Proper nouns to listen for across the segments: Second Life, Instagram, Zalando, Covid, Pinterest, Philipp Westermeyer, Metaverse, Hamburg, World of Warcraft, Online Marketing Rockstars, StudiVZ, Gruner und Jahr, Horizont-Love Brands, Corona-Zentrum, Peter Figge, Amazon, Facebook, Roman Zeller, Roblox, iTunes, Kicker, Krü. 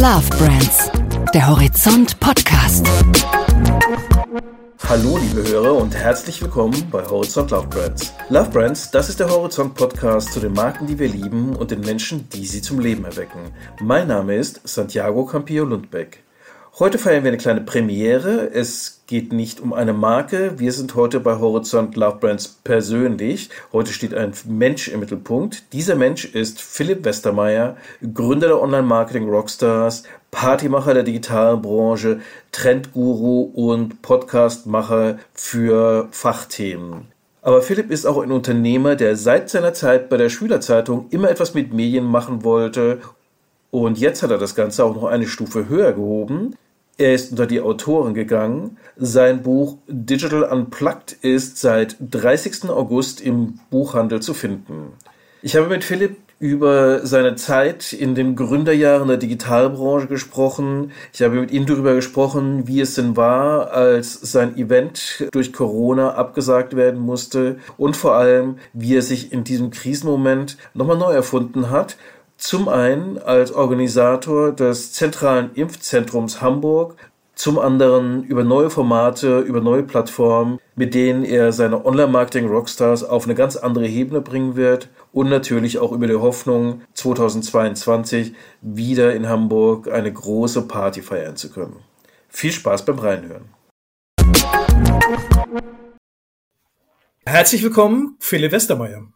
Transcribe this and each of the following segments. Love Brands, der Horizont Podcast. Hallo liebe Hörer und herzlich willkommen bei Horizont Love Brands. Love Brands, das ist der Horizont Podcast zu den Marken, die wir lieben und den Menschen, die sie zum Leben erwecken. Mein Name ist Santiago Campillo-Lundbeck. Heute feiern wir eine kleine Premiere. Es geht nicht um eine Marke. Wir sind heute bei Horizont Love Brands persönlich. Heute steht ein Mensch im Mittelpunkt. Dieser Mensch ist Philipp Westermeyer, Gründer der Online Marketing Rockstars, Partymacher der digitalen Branche, Trendguru und Podcastmacher für Fachthemen. Aber Philipp ist auch ein Unternehmer, der seit seiner Zeit bei der Schülerzeitung immer etwas mit Medien machen wollte. Und jetzt hat er das Ganze auch noch eine Stufe höher gehoben. Er ist unter die Autoren gegangen. Sein Buch Digital Unplugged ist seit 30. August im Buchhandel zu finden. Ich habe mit Philipp über seine Zeit in den Gründerjahren der Digitalbranche gesprochen. Ich habe mit ihm darüber gesprochen, wie es denn war, als sein Event durch Corona abgesagt werden musste. Und vor allem, wie er sich in diesem Krisenmoment nochmal neu erfunden hat. Zum einen als Organisator des zentralen Impfzentrums Hamburg, zum anderen über neue Formate, über neue Plattformen, mit denen er seine Online-Marketing-Rockstars auf eine ganz andere Ebene bringen wird und natürlich auch über die Hoffnung, 2022 wieder in Hamburg eine große Party feiern zu können. Viel Spaß beim Reinhören. Herzlich willkommen, Philipp Westermeyer.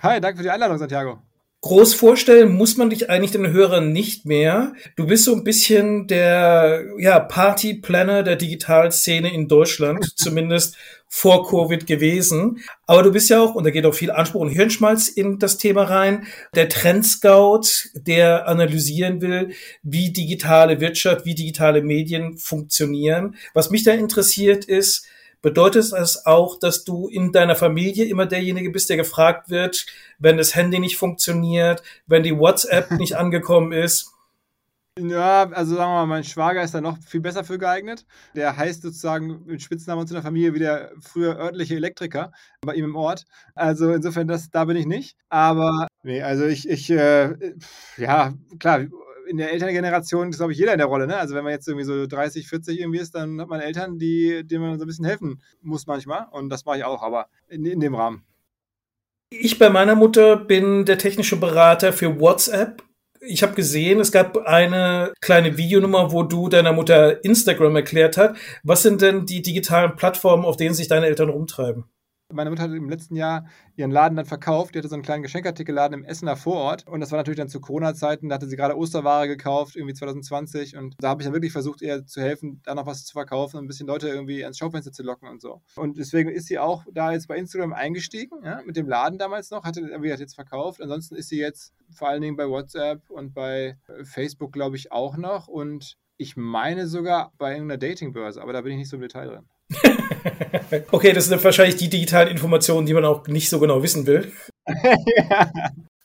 Hi, danke für die Einladung, Santiago. Groß vorstellen muss man dich eigentlich den Hörern nicht mehr. Du bist so ein bisschen der Party-Planner der Digitalszene in Deutschland, zumindest vor Covid gewesen. Aber du bist ja auch, und da geht auch viel Anspruch und Hirnschmalz in das Thema rein, der Trendscout, der analysieren will, wie digitale Wirtschaft, wie digitale Medien funktionieren. Was mich da interessiert ist, bedeutet das auch, dass du in deiner Familie immer derjenige bist, der gefragt wird, wenn das Handy nicht funktioniert, wenn die WhatsApp nicht angekommen ist? Ja, also sagen wir mal, mein Schwager ist da noch viel besser für geeignet. Der heißt sozusagen mit Spitznamen unserer Familie wie der früher örtliche Elektriker bei ihm im Ort. Also insofern, da bin ich nicht. Aber nee, also klar, in der Elterngeneration ist, glaube ich, jeder in der Rolle, ne? Also wenn man jetzt irgendwie so 30, 40 irgendwie ist, dann hat man Eltern, denen man so ein bisschen helfen muss manchmal. Und das mache ich auch, aber in dem Rahmen. Ich bei meiner Mutter bin der technische Berater für WhatsApp. Ich habe gesehen, es gab eine kleine Videonummer, wo du deiner Mutter Instagram erklärt hast. Was sind denn die digitalen Plattformen, auf denen sich deine Eltern rumtreiben? Meine Mutter hat im letzten Jahr ihren Laden dann verkauft. Die hatte so einen kleinen Geschenkartikelladen im Essener Vorort. Und das war natürlich dann zu Corona-Zeiten. Da hatte sie gerade Osterware gekauft, irgendwie 2020. Und da habe ich dann wirklich versucht, ihr zu helfen, da noch was zu verkaufen und ein bisschen Leute irgendwie ans Schaufenster zu locken und so. Und deswegen ist sie auch da jetzt bei Instagram eingestiegen, ja, mit dem Laden damals noch. Hat jetzt verkauft. Ansonsten ist sie jetzt vor allen Dingen bei WhatsApp und bei Facebook, glaube ich, auch noch. Und ich meine sogar bei irgendeiner Datingbörse. Aber da bin ich nicht so im Detail drin. Okay, das sind wahrscheinlich die digitalen Informationen, die man auch nicht so genau wissen will. Ja.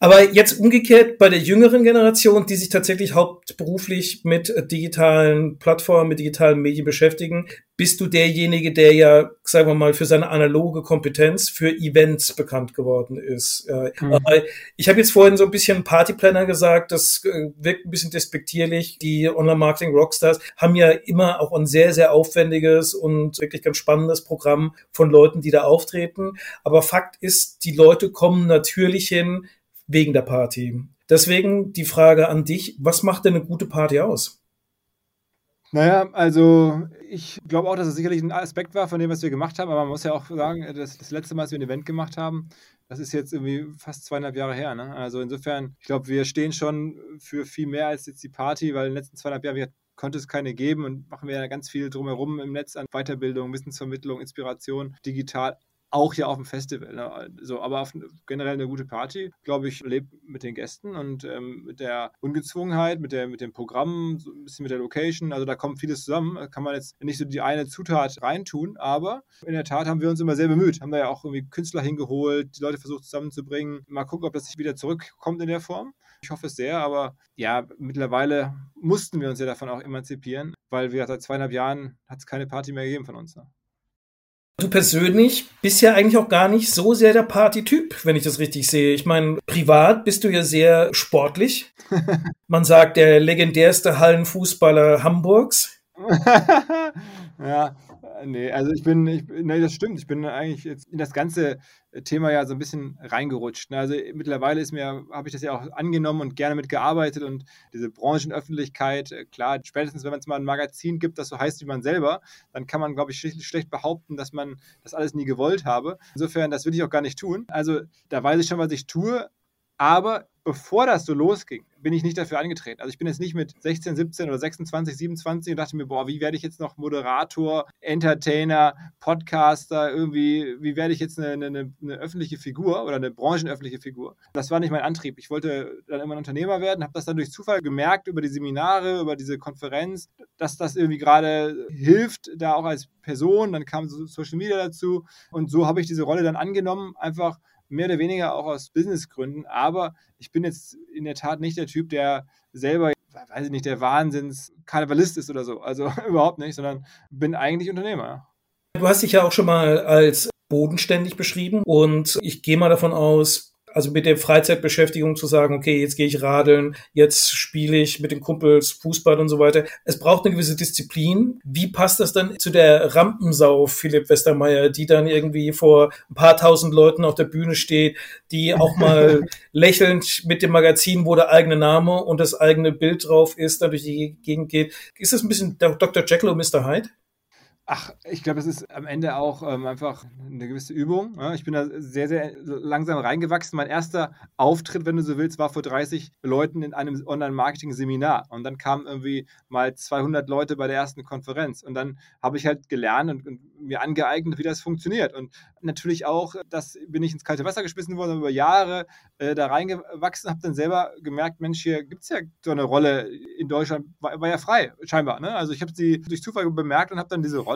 Aber jetzt umgekehrt bei der jüngeren Generation, die sich tatsächlich hauptberuflich mit digitalen Plattformen, mit digitalen Medien beschäftigen, bist du derjenige, der ja, sagen wir mal, für seine analoge Kompetenz für Events bekannt geworden ist. Mhm. Ich habe jetzt vorhin so ein bisschen Partyplanner gesagt, das wirkt ein bisschen despektierlich. Die Online-Marketing-Rockstars haben ja immer auch ein sehr, sehr aufwendiges und wirklich ganz spannendes Programm von Leuten, die da auftreten. Aber Fakt ist, die Leute kommen natürlich hin, wegen der Party. Deswegen die Frage an dich, was macht denn eine gute Party aus? Naja, also ich glaube auch, dass es sicherlich ein Aspekt war von dem, was wir gemacht haben, aber man muss ja auch sagen, dass das letzte Mal, als wir ein Event gemacht haben, das ist jetzt irgendwie fast 2,5 Jahre her. Ne? Also insofern, ich glaube, wir stehen schon für viel mehr als jetzt die Party, weil in den letzten 2,5 Jahren konnte es keine geben und machen wir ja ganz viel drumherum im Netz an Weiterbildung, Wissensvermittlung, Inspiration, digital. Auch ja auf dem Festival, ne? So, aber auf generell eine gute Party, glaube ich, lebt mit den Gästen und mit der Ungezwungenheit, mit dem Programm, so ein bisschen mit der Location, also da kommt vieles zusammen, da kann man jetzt nicht so die eine Zutat reintun, aber in der Tat haben wir uns immer sehr bemüht, haben da ja auch irgendwie Künstler hingeholt, die Leute versucht zusammenzubringen, mal gucken, ob das sich wieder zurückkommt in der Form. Ich hoffe es sehr, aber ja, mittlerweile mussten wir uns ja davon auch emanzipieren, weil wir seit 2,5 Jahren hat es keine Party mehr gegeben von uns, ne? Du persönlich bist ja eigentlich auch gar nicht so sehr der Party-Typ, wenn ich das richtig sehe. Ich meine, privat bist du ja sehr sportlich. Man sagt, der legendärste Hallenfußballer Hamburgs. Ja, nee, also nee, das stimmt. Ich bin eigentlich jetzt in das ganze Thema ja so ein bisschen reingerutscht. Also mittlerweile habe ich das ja auch angenommen und gerne mitgearbeitet und diese Branchenöffentlichkeit, klar, spätestens wenn es mal ein Magazin gibt, das so heißt wie man selber, dann kann man, glaube ich, schlecht behaupten, dass man das alles nie gewollt habe. Insofern, das will ich auch gar nicht tun. Also da weiß ich schon, was ich tue, aber bevor das so losging, bin ich nicht dafür angetreten. Also ich bin jetzt nicht mit 16, 17 oder 26, 27 und dachte mir, boah, wie werde ich jetzt noch Moderator, Entertainer, Podcaster, irgendwie, wie werde ich jetzt eine öffentliche Figur oder eine branchenöffentliche Figur? Das war nicht mein Antrieb. Ich wollte dann immer ein Unternehmer werden, habe das dann durch Zufall gemerkt über die Seminare, über diese Konferenz, dass das irgendwie gerade hilft, da auch als Person. Dann kam Social Media dazu und so habe ich diese Rolle dann angenommen, einfach mehr oder weniger auch aus Businessgründen, aber ich bin jetzt in der Tat nicht der Typ, der selber, weiß ich nicht, der Wahnsinns-Karnevalist ist oder so, also überhaupt nicht, sondern bin eigentlich Unternehmer. Du hast dich ja auch schon mal als bodenständig beschrieben und ich gehe mal davon aus, also mit der Freizeitbeschäftigung zu sagen, okay, jetzt gehe ich radeln, jetzt spiele ich mit den Kumpels Fußball und so weiter. Es braucht eine gewisse Disziplin. Wie passt das dann zu der Rampensau Philipp Westermeyer, die dann irgendwie vor ein paar tausend Leuten auf der Bühne steht, die auch mal lächelnd mit dem Magazin, wo der eigene Name und das eigene Bild drauf ist, dann durch die Gegend geht? Ist das ein bisschen Dr. Jekyll und Mr. Hyde? Ach, ich glaube, es ist am Ende auch einfach eine gewisse Übung. Ja, ich bin da sehr, sehr langsam reingewachsen. Mein erster Auftritt, wenn du so willst, war vor 30 Leuten in einem Online-Marketing-Seminar. Und dann kamen irgendwie mal 200 Leute bei der ersten Konferenz. Und dann habe ich halt gelernt und mir angeeignet, wie das funktioniert. Und natürlich auch, das bin ich ins kalte Wasser geschmissen worden, über Jahre da reingewachsen, habe dann selber gemerkt, Mensch, hier gibt es ja so eine Rolle in Deutschland, war ja frei, scheinbar. Ne? Also ich habe sie durch Zufall bemerkt und habe dann diese Rolle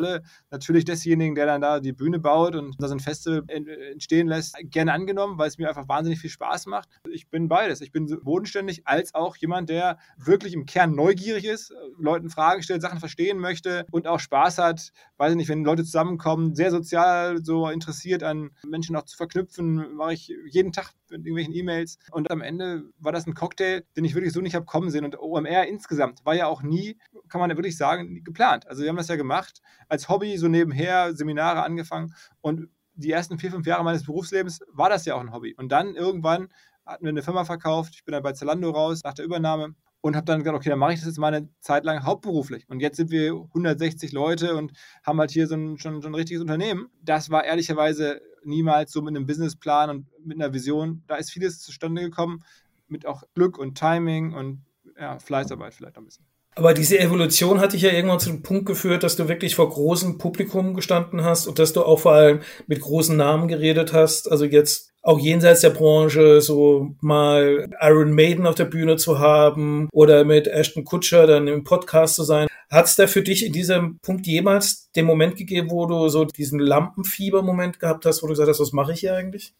natürlich desjenigen, der dann da die Bühne baut und da so ein Festival entstehen lässt, gerne angenommen, weil es mir einfach wahnsinnig viel Spaß macht. Ich bin beides. Ich bin so bodenständig als auch jemand, der wirklich im Kern neugierig ist, Leuten Fragen stellt, Sachen verstehen möchte und auch Spaß hat, weiß ich nicht, wenn Leute zusammenkommen, sehr sozial, so interessiert an Menschen auch zu verknüpfen, mache ich jeden Tag mit irgendwelchen E-Mails und am Ende war das ein Cocktail, den ich wirklich so nicht habe kommen sehen und OMR insgesamt war ja auch nie, kann man ja wirklich sagen, geplant. Also wir haben das ja gemacht, als Hobby, so nebenher, Seminare angefangen und die ersten 4, 5 Jahre meines Berufslebens war das ja auch ein Hobby. Und dann irgendwann hatten wir eine Firma verkauft, ich bin dann bei Zalando raus nach der Übernahme und habe dann gesagt, okay, dann mache ich das jetzt mal eine Zeit lang hauptberuflich. Und jetzt sind wir 160 Leute und haben halt hier schon ein richtiges Unternehmen. Das war ehrlicherweise niemals so mit einem Businessplan und mit einer Vision. Da ist vieles zustande gekommen mit auch Glück und Timing und ja, Fleißarbeit vielleicht ein bisschen. Aber diese Evolution hat dich ja irgendwann zu dem Punkt geführt, dass du wirklich vor großem Publikum gestanden hast und dass du auch vor allem mit großen Namen geredet hast. Also jetzt auch jenseits der Branche so mal Iron Maiden auf der Bühne zu haben oder mit Ashton Kutcher dann im Podcast zu sein. Hat es da für dich in diesem Punkt jemals den Moment gegeben, wo du so diesen Lampenfieber-Moment gehabt hast, wo du gesagt hast, was mache ich hier eigentlich?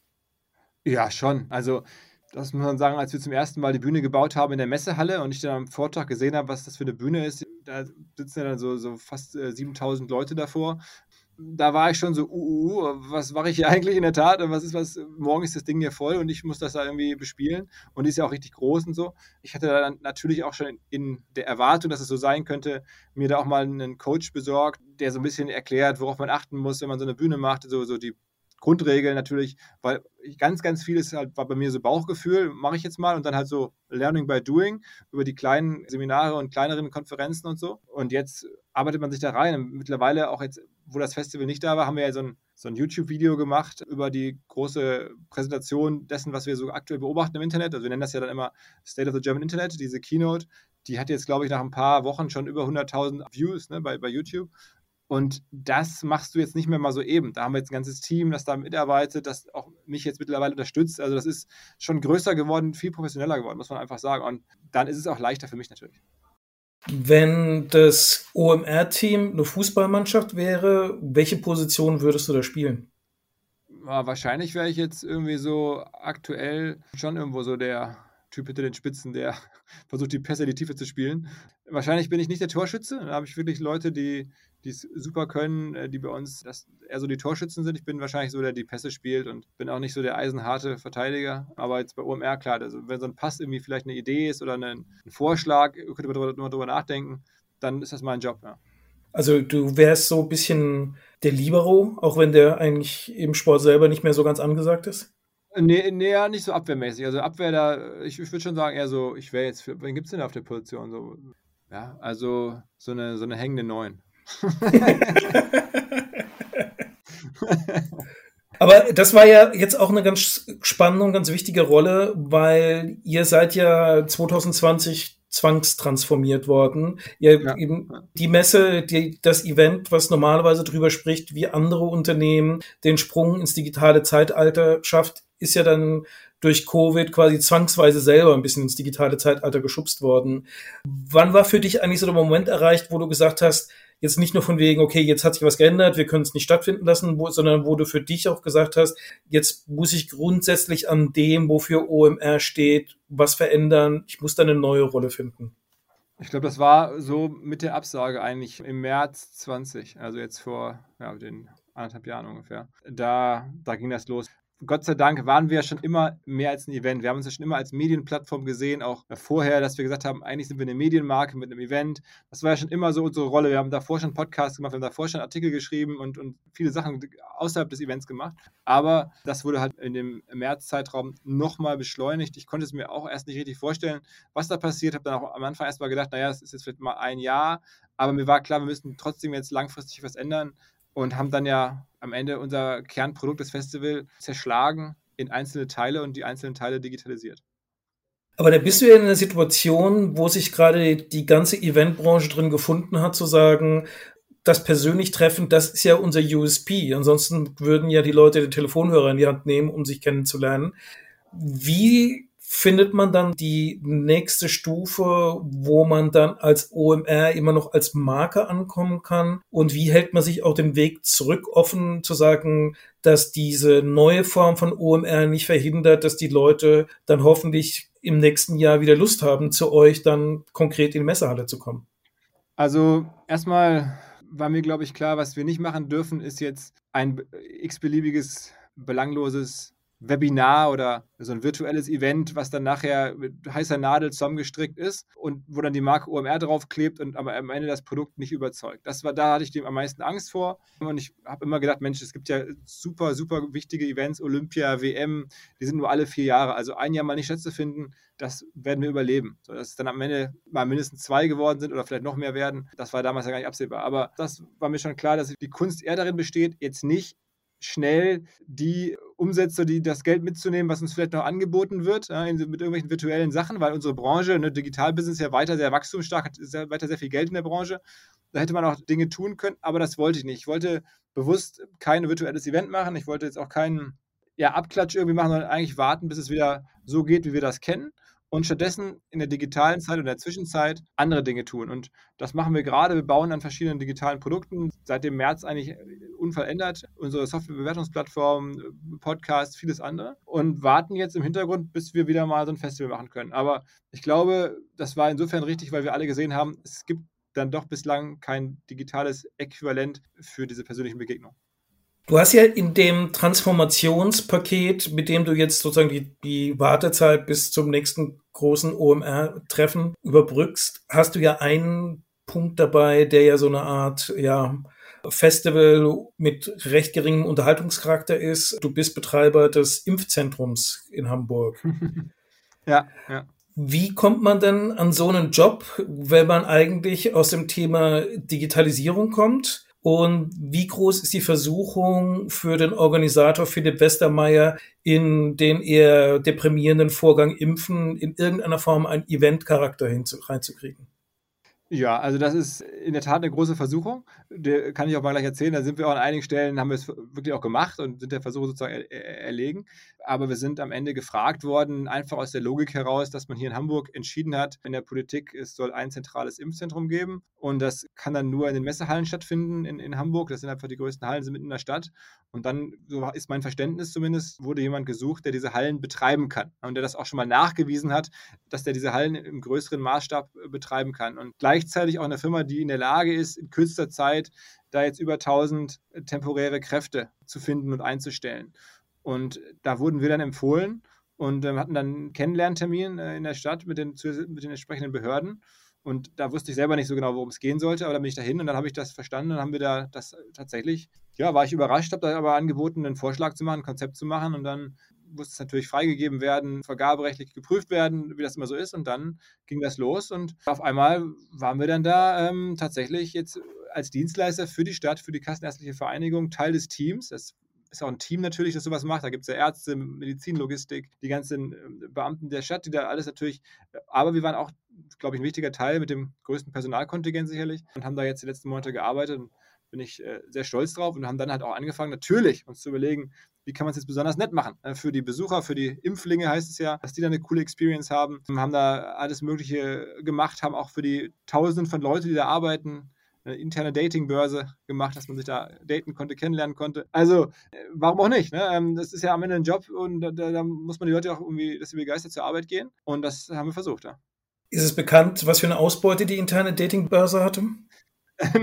Ja, schon. Also das muss man sagen, als wir zum ersten Mal die Bühne gebaut haben in der Messehalle und ich dann am Vortrag gesehen habe, was das für eine Bühne ist, da sitzen ja dann so fast 7.000 Leute davor. Da war ich schon so, was mache ich hier eigentlich in der Tat? Und morgen ist das Ding hier voll und ich muss das da irgendwie bespielen. Und die ist ja auch richtig groß und so. Ich hatte dann natürlich auch schon in der Erwartung, dass es so sein könnte, mir da auch mal einen Coach besorgt, der so ein bisschen erklärt, worauf man achten muss, wenn man so eine Bühne macht, so die Grundregeln natürlich, weil ganz, ganz viel ist halt, war bei mir so Bauchgefühl, mache ich jetzt mal und dann halt so Learning by Doing über die kleinen Seminare und kleineren Konferenzen und so. Und jetzt arbeitet man sich da rein. Und mittlerweile auch jetzt, wo das Festival nicht da war, haben wir ja so ein YouTube-Video gemacht über die große Präsentation dessen, was wir so aktuell beobachten im Internet. Also wir nennen das ja dann immer State of the German Internet, diese Keynote. Die hat jetzt, glaube ich, nach ein paar Wochen schon über 100.000 Views, ne, bei YouTube. Und das machst du jetzt nicht mehr mal so eben. Da haben wir jetzt ein ganzes Team, das da mitarbeitet, das auch mich jetzt mittlerweile unterstützt. Also das ist schon größer geworden, viel professioneller geworden, muss man einfach sagen. Und dann ist es auch leichter für mich natürlich. Wenn das OMR-Team eine Fußballmannschaft wäre, welche Position würdest du da spielen? Wahrscheinlich wäre ich jetzt irgendwie so aktuell schon irgendwo so der Typ hinter den Spitzen, der versucht, die Pässe in die Tiefe zu spielen. Wahrscheinlich bin ich nicht der Torschütze. Da habe ich wirklich Leute, die es super können, die bei uns eher so die Torschützen sind. Ich bin wahrscheinlich so der, die Pässe spielt und bin auch nicht so der eisenharte Verteidiger. Aber jetzt bei OMR, klar, also wenn so ein Pass irgendwie vielleicht eine Idee ist oder ein Vorschlag, könnte man darüber nachdenken, dann ist das mein Job, ja. Also du wärst so ein bisschen der Libero, auch wenn der eigentlich im Sport selber nicht mehr so ganz angesagt ist? Nee, ja, nicht so abwehrmäßig. Also Abwehr da, ich würde schon sagen, eher so, ich wäre jetzt, wen gibt es denn auf der Position? So, ja, also so eine hängende 9. Aber das war ja jetzt auch eine ganz spannende und ganz wichtige Rolle, weil ihr seid ja 2020 zwangstransformiert worden. Die Messe, das Event, was normalerweise drüber spricht, wie andere Unternehmen den Sprung ins digitale Zeitalter schafft, ist ja dann durch Covid quasi zwangsweise selber ein bisschen ins digitale Zeitalter geschubst worden. Wann war für dich eigentlich so der Moment erreicht, wo du gesagt hast, jetzt nicht nur von wegen, okay, jetzt hat sich was geändert, wir können es nicht stattfinden lassen, sondern wo du für dich auch gesagt hast, jetzt muss ich grundsätzlich an dem, wofür OMR steht, was verändern, ich muss da eine neue Rolle finden. Ich glaube, das war so mit der Absage eigentlich im März 2020, also jetzt vor den 1,5 Jahren ungefähr. Da ging das los. Gott sei Dank waren wir ja schon immer mehr als ein Event. Wir haben uns ja schon immer als Medienplattform gesehen, auch vorher, dass wir gesagt haben, eigentlich sind wir eine Medienmarke mit einem Event. Das war ja schon immer so unsere Rolle. Wir haben davor schon Podcasts gemacht, wir haben davor schon Artikel geschrieben und viele Sachen außerhalb des Events gemacht. Aber das wurde halt in dem März-Zeitraum nochmal beschleunigt. Ich konnte es mir auch erst nicht richtig vorstellen, was da passiert. Ich habe dann auch am Anfang erst mal gedacht, naja, es ist jetzt vielleicht mal ein Jahr. Aber mir war klar, wir müssen trotzdem jetzt langfristig was ändern. Und haben dann ja am Ende unser Kernprodukt, das Festival, zerschlagen in einzelne Teile und die einzelnen Teile digitalisiert. Aber da bist du ja in einer Situation, wo sich gerade die ganze Eventbranche drin gefunden hat, zu sagen, das persönlich Treffen, das ist ja unser USP. Ansonsten würden ja die Leute den Telefonhörer in die Hand nehmen, um sich kennenzulernen. Wie findet man dann die nächste Stufe, wo man dann als OMR immer noch als Marke ankommen kann? Und wie hält man sich auch den Weg zurück offen, zu sagen, dass diese neue Form von OMR nicht verhindert, dass die Leute dann hoffentlich im nächsten Jahr wieder Lust haben, zu euch dann konkret in die Messehalle zu kommen? Also erstmal war mir, glaube ich, klar, was wir nicht machen dürfen, ist jetzt ein x-beliebiges, belangloses Webinar oder so ein virtuelles Event, was dann nachher mit heißer Nadel zusammengestrickt ist und wo dann die Marke OMR draufklebt und aber am Ende das Produkt nicht überzeugt. Da hatte ich dem am meisten Angst vor und ich habe immer gedacht, Mensch, es gibt ja super, super wichtige Events, Olympia, WM, die sind nur alle 4 Jahre, also ein Jahr mal nicht stattzufinden, das werden wir überleben. So, dass es dann am Ende mal mindestens 2 geworden sind oder vielleicht noch mehr werden, das war damals ja gar nicht absehbar. Aber das war mir schon klar, dass die Kunst eher darin besteht, jetzt nicht schnell die Umsätze, die das Geld mitzunehmen, was uns vielleicht noch angeboten wird, mit irgendwelchen virtuellen Sachen, weil unsere Branche, Digitalbusiness, ja weiter sehr wachstumsstark, hat weiter sehr viel Geld in der Branche. Da hätte man auch Dinge tun können, aber das wollte ich nicht. Ich wollte bewusst kein virtuelles Event machen. Ich wollte jetzt auch keinen Abklatsch irgendwie machen, sondern eigentlich warten, bis es wieder so geht, wie wir das kennen. Und stattdessen in der digitalen Zeit und der Zwischenzeit andere Dinge tun. Und das machen wir gerade. Wir bauen an verschiedenen digitalen Produkten. Seit dem März eigentlich unverändert. Unsere Softwarebewertungsplattform, Podcasts, vieles andere. Und warten jetzt im Hintergrund, bis wir wieder mal so ein Festival machen können. Aber ich glaube, das war insofern richtig, weil wir alle gesehen haben, es gibt dann doch bislang kein digitales Äquivalent für diese persönlichen Begegnungen. Du hast ja in dem Transformationspaket, mit dem du jetzt sozusagen die Wartezeit bis zum nächsten großen OMR-Treffen überbrückst, hast du ja einen Punkt dabei, der ja so eine Art Festival mit recht geringem Unterhaltungscharakter ist. Du bist Betreiber des Impfzentrums in Hamburg. Ja. Wie kommt man denn an so einen Job, wenn man eigentlich aus dem Thema Digitalisierung kommt? Und wie groß ist die Versuchung für den Organisator Philipp Westermeyer, in den eher deprimierenden Vorgang Impfen in irgendeiner Form einen Event-Charakter reinzukriegen? Ja, also das ist in der Tat eine große Versuchung. Der kann ich auch mal gleich erzählen. Da sind wir auch an einigen Stellen, haben wir es wirklich auch gemacht und sind der Versuche sozusagen erlegen. Aber wir sind am Ende gefragt worden, einfach aus der Logik heraus, dass man hier in Hamburg entschieden hat, in der Politik, es soll ein zentrales Impfzentrum geben. Und das kann dann nur in den Messehallen stattfinden in Hamburg. Das sind einfach die größten Hallen, sind mitten in der Stadt. Und dann, so ist mein Verständnis zumindest, wurde jemand gesucht, der diese Hallen betreiben kann und der das auch schon mal nachgewiesen hat, dass der diese Hallen im größeren Maßstab betreiben kann. Und gleichzeitig auch eine Firma, die in der Lage ist, in kürzester Zeit da jetzt über 1000 temporäre Kräfte zu finden und einzustellen. Und da wurden wir dann empfohlen und hatten dann einen Kennenlerntermin in der Stadt mit den entsprechenden Behörden. Und da wusste ich selber nicht so genau, worum es gehen sollte, aber dann bin ich dahin und dann habe ich das verstanden und dann haben wir da das tatsächlich, ja, war ich überrascht, habe da aber angeboten, einen Vorschlag zu machen, ein Konzept zu machen und dann musste es natürlich freigegeben werden, vergaberechtlich geprüft werden, wie das immer so ist und dann ging das los und auf einmal waren wir dann da tatsächlich jetzt als Dienstleister für die Stadt, für die Kassenärztliche Vereinigung, Teil des Teams. Das ist auch ein Team natürlich, das sowas macht. Da gibt es ja Ärzte, Medizin, Logistik, die ganzen Beamten der Stadt, die da alles natürlich, aber wir waren auch, glaube ich, ein wichtiger Teil mit dem größten Personalkontingent sicherlich und haben da jetzt die letzten Monate gearbeitet und bin ich sehr stolz drauf und haben dann halt auch angefangen, natürlich uns zu überlegen, wie kann man es jetzt besonders nett machen für die Besucher, für die Impflinge heißt es ja, dass die da eine coole Experience haben, haben da alles Mögliche gemacht, haben auch für die Tausenden von Leuten, die da arbeiten, eine interne Datingbörse gemacht, dass man sich da daten konnte, kennenlernen konnte. Also, warum auch nicht? Ne? Das ist ja am Ende ein Job und da muss man die Leute auch irgendwie, dass sie begeistert zur Arbeit gehen und das haben wir versucht. Ja. Ist es bekannt, was für eine Ausbeute die interne Datingbörse hatte?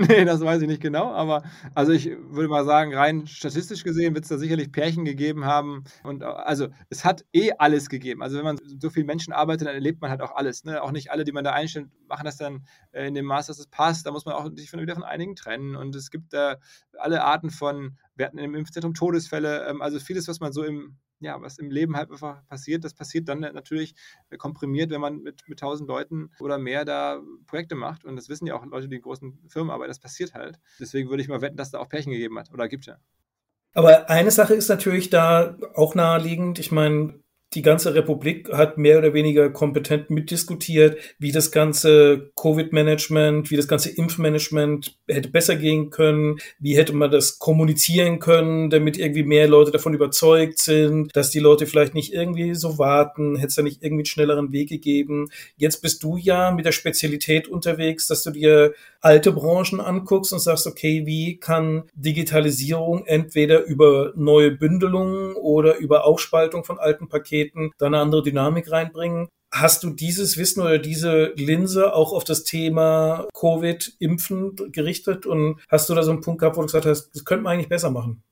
Nee, das weiß ich nicht genau, aber also ich würde mal sagen, rein statistisch gesehen wird es da sicherlich Pärchen gegeben haben und also es hat alles gegeben. Also wenn man so viel Menschen arbeitet, dann erlebt man halt auch alles. Ne? Auch nicht alle, die man da einstellt, machen das dann in dem Maß, dass es passt. Da muss man auch sich wieder von einigen trennen und es gibt da alle Arten von, wir hatten im Impfzentrum Todesfälle, also vieles, was man so was im Leben halt einfach passiert, das passiert dann natürlich komprimiert, wenn man mit 1000 Leuten oder mehr da Projekte macht. Und das wissen ja auch Leute, die in großen Firmen arbeiten, das passiert halt. Deswegen würde ich mal wetten, dass da auch Pärchen gegeben hat oder gibt ja. Aber eine Sache ist natürlich da auch naheliegend. Ich meine, die ganze Republik hat mehr oder weniger kompetent mitdiskutiert, wie das ganze Covid-Management, wie das ganze Impfmanagement hätte besser gehen können, wie hätte man das kommunizieren können, damit irgendwie mehr Leute davon überzeugt sind, dass die Leute vielleicht nicht irgendwie so warten, hätte es da nicht irgendwie einen schnelleren Weg gegeben. Jetzt bist du ja mit der Spezialität unterwegs, dass du dir alte Branchen anguckst und sagst, okay, wie kann Digitalisierung entweder über neue Bündelungen oder über Aufspaltung von alten Paketen da eine andere Dynamik reinbringen. Hast du dieses Wissen oder diese Linse auch auf das Thema Covid-Impfen gerichtet und hast du da so einen Punkt gehabt, wo du gesagt hast, das könnte man eigentlich besser machen?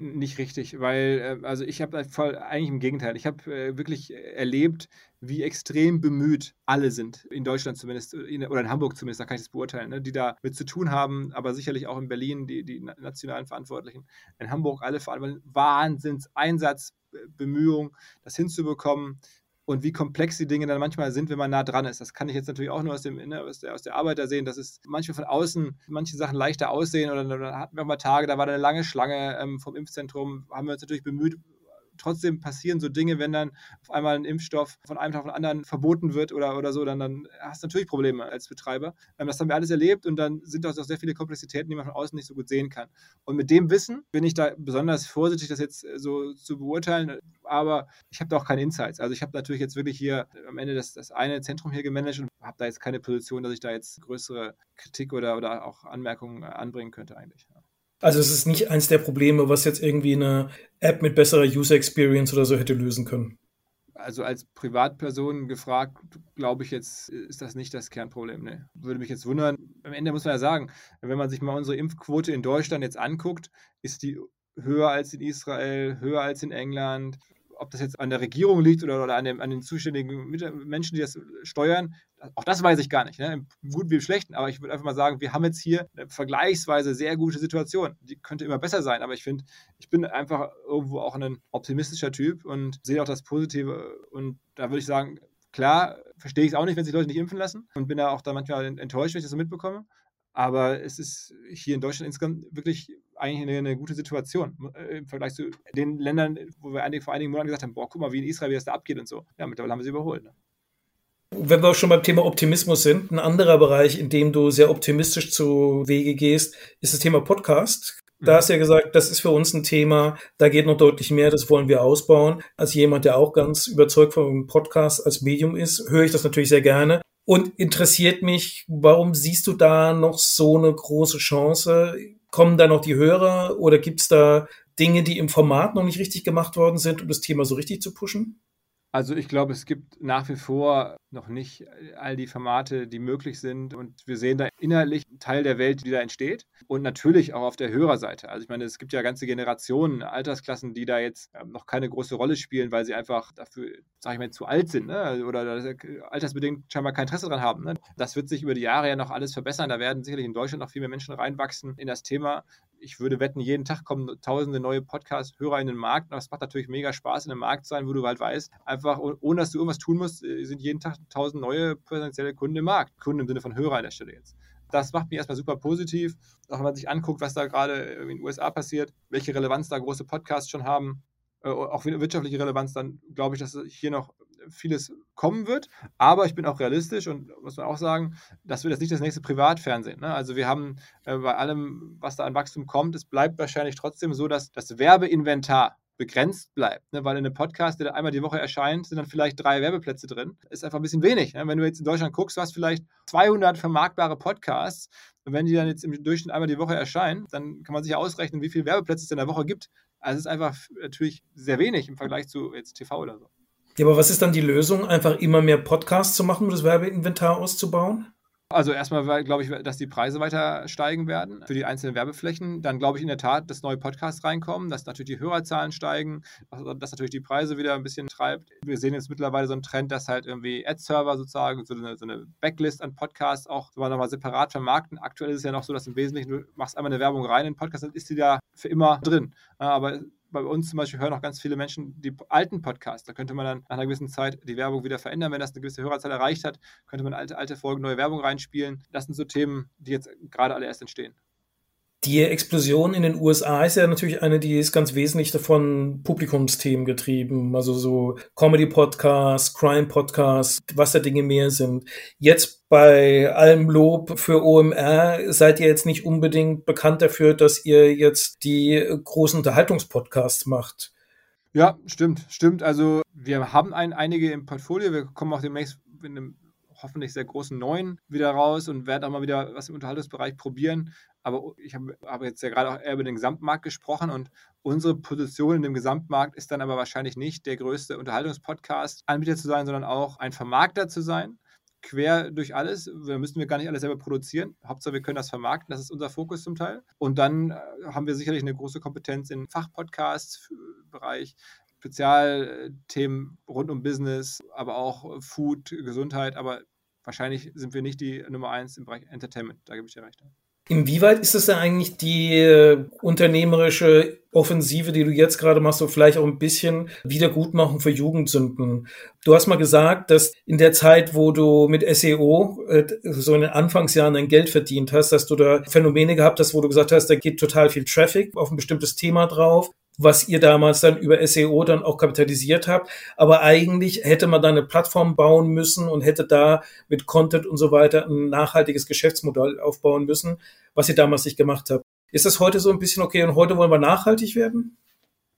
Nicht richtig, weil ich habe eigentlich im Gegenteil. Ich habe wirklich erlebt, wie extrem bemüht alle sind, in Deutschland zumindest, oder in Hamburg zumindest, da kann ich das beurteilen, ne, die da mit zu tun haben, aber sicherlich auch in Berlin, die nationalen Verantwortlichen, in Hamburg alle Verantwortlichen, Wahnsinns-Einsatz, Bemühung, das hinzubekommen und wie komplex die Dinge dann manchmal sind, wenn man nah dran ist. Das kann ich jetzt natürlich auch nur aus der Arbeit da sehen, dass es manchmal von außen manche Sachen leichter aussehen oder dann hatten wir auch mal Tage, da war dann eine lange Schlange vom Impfzentrum, haben wir uns natürlich bemüht. Trotzdem passieren so Dinge, wenn dann auf einmal ein Impfstoff von einem Tag auf den anderen verboten wird oder so, dann hast du natürlich Probleme als Betreiber. Das haben wir alles erlebt und dann sind auch sehr viele Komplexitäten, die man von außen nicht so gut sehen kann. Und mit dem Wissen bin ich da besonders vorsichtig, das jetzt so zu beurteilen, aber ich habe da auch keine Insights. Also ich habe natürlich jetzt wirklich hier am Ende das eine Zentrum hier gemanagt und habe da jetzt keine Position, dass ich da jetzt größere Kritik oder auch Anmerkungen anbringen könnte eigentlich. Also es ist nicht eins der Probleme, was jetzt irgendwie eine App mit besserer User Experience oder so hätte lösen können. Also als Privatperson gefragt, glaube ich jetzt, ist das nicht das Kernproblem. Ne? Würde mich jetzt wundern. Am Ende muss man ja sagen, wenn man sich mal unsere Impfquote in Deutschland jetzt anguckt, ist die höher als in Israel, höher als in England. Ob das jetzt an der Regierung liegt oder an den zuständigen Menschen, die das steuern, auch das weiß ich gar nicht, ne? Im Guten wie im Schlechten, aber ich würde einfach mal sagen, wir haben jetzt hier eine vergleichsweise sehr gute Situation, die könnte immer besser sein, aber ich finde, ich bin einfach irgendwo auch ein optimistischer Typ und sehe auch das Positive und da würde ich sagen, klar, verstehe ich es auch nicht, wenn sich Leute nicht impfen lassen und bin da auch da manchmal enttäuscht, wenn ich das so mitbekomme, aber es ist hier in Deutschland insgesamt wirklich eigentlich eine gute Situation im Vergleich zu den Ländern, wo wir vor einigen Monaten gesagt haben, boah, guck mal, wie in Israel, wie das da abgeht und so. Ja, mittlerweile haben wir sie überholt. Ne? Wenn wir auch schon beim Thema Optimismus sind, ein anderer Bereich, in dem du sehr optimistisch zu Wege gehst, ist das Thema Podcast. Da hast du ja gesagt, das ist für uns ein Thema, da geht noch deutlich mehr, das wollen wir ausbauen. Als jemand, der auch ganz überzeugt vom Podcast als Medium ist, höre ich das natürlich sehr gerne. Und interessiert mich, warum siehst du da noch so eine große Chance? Kommen da noch die Hörer oder gibt's da Dinge, die im Format noch nicht richtig gemacht worden sind, um das Thema so richtig zu pushen? Also ich glaube, es gibt nach wie vor noch nicht all die Formate, die möglich sind. Und wir sehen da inhaltlich einen Teil der Welt, die da entsteht. Und natürlich auch auf der Hörerseite. Also ich meine, es gibt ja ganze Generationen, Altersklassen, die da jetzt noch keine große Rolle spielen, weil sie einfach dafür, sag ich mal, zu alt sind, ne? Oder altersbedingt scheinbar kein Interesse dran haben, ne? Das wird sich über die Jahre ja noch alles verbessern. Da werden sicherlich in Deutschland noch viel mehr Menschen reinwachsen in das Thema. Ich würde wetten, jeden Tag kommen tausende neue Podcast-Hörer in den Markt. Und das macht natürlich mega Spaß, in einem Markt zu sein, wo du halt weißt, einfach ohne dass du irgendwas tun musst, sind jeden Tag 1000 neue potenzielle Kunden im Markt. Kunden im Sinne von Hörer an der Stelle jetzt. Das macht mich erstmal super positiv. Auch wenn man sich anguckt, was da gerade in den USA passiert, welche Relevanz da große Podcasts schon haben, auch wirtschaftliche Relevanz, dann glaube ich, dass hier noch vieles kommen wird, aber ich bin auch realistisch und muss man auch sagen, das wird jetzt nicht das nächste Privatfernsehen, ne? Also wir haben bei allem, was da an Wachstum kommt, es bleibt wahrscheinlich trotzdem so, dass das Werbeinventar begrenzt bleibt, ne? Weil in einem Podcast, der einmal die Woche erscheint, sind dann vielleicht 3 Werbeplätze drin. Ist einfach ein bisschen wenig, ne? Wenn du jetzt in Deutschland guckst, du hast vielleicht 200 vermarktbare Podcasts und wenn die dann jetzt im Durchschnitt einmal die Woche erscheinen, dann kann man sich ja ausrechnen, wie viele Werbeplätze es in der Woche gibt. Also es ist einfach natürlich sehr wenig im Vergleich zu jetzt TV oder so. Ja, aber was ist dann die Lösung, einfach immer mehr Podcasts zu machen, um das Werbeinventar auszubauen? Also erstmal glaube ich, dass die Preise weiter steigen werden für die einzelnen Werbeflächen. Dann glaube ich in der Tat, dass neue Podcasts reinkommen, dass natürlich die Hörerzahlen steigen, dass natürlich die Preise wieder ein bisschen treibt. Wir sehen jetzt mittlerweile so einen Trend, dass halt irgendwie Ad-Server sozusagen, so eine Backlist an Podcasts auch nochmal separat vermarkten. Aktuell ist es ja noch so, dass im Wesentlichen du machst einmal eine Werbung rein in den Podcast, dann ist die da für immer drin. Aber bei uns zum Beispiel hören auch ganz viele Menschen die alten Podcasts. Da könnte man dann nach einer gewissen Zeit die Werbung wieder verändern. Wenn das eine gewisse Hörerzahl erreicht hat, könnte man alte Folgen, neue Werbung reinspielen. Das sind so Themen, die jetzt gerade alle erst entstehen. Die Explosion in den USA ist ja natürlich eine, die ist ganz wesentlich davon Publikumsthemen getrieben. Also so Comedy-Podcasts, Crime-Podcasts, was da Dinge mehr sind. Jetzt bei allem Lob für OMR seid ihr jetzt nicht unbedingt bekannt dafür, dass ihr jetzt die großen Unterhaltungspodcasts macht. Ja, stimmt. Also wir haben einige im Portfolio. Wir kommen auch demnächst in einem hoffentlich sehr großen neuen wieder raus und werden auch mal wieder was im Unterhaltungsbereich probieren. Aber ich habe jetzt ja gerade auch eher über den Gesamtmarkt gesprochen und unsere Position in dem Gesamtmarkt ist dann aber wahrscheinlich nicht der größte Unterhaltungspodcast-Anbieter zu sein, sondern auch ein Vermarkter zu sein. Quer durch alles, da müssen wir gar nicht alles selber produzieren. Hauptsache, wir können das vermarkten, das ist unser Fokus zum Teil. Und dann haben wir sicherlich eine große Kompetenz im Fachpodcast-Bereich, Spezialthemen rund um Business, aber auch Food, Gesundheit. Aber wahrscheinlich sind wir nicht die Nummer 1 im Bereich Entertainment, da gebe ich dir recht. Inwieweit ist das denn eigentlich die unternehmerische Offensive, die du jetzt gerade machst, so vielleicht auch ein bisschen Wiedergutmachen für Jugendsünden? Du hast mal gesagt, dass in der Zeit, wo du mit SEO so in den Anfangsjahren dein Geld verdient hast, dass du da Phänomene gehabt hast, wo du gesagt hast, da geht total viel Traffic auf ein bestimmtes Thema drauf, was ihr damals dann über SEO dann auch kapitalisiert habt. Aber eigentlich hätte man da eine Plattform bauen müssen und hätte da mit Content und so weiter ein nachhaltiges Geschäftsmodell aufbauen müssen, was ihr damals nicht gemacht habt. Ist das heute so ein bisschen okay und heute wollen wir nachhaltig werden?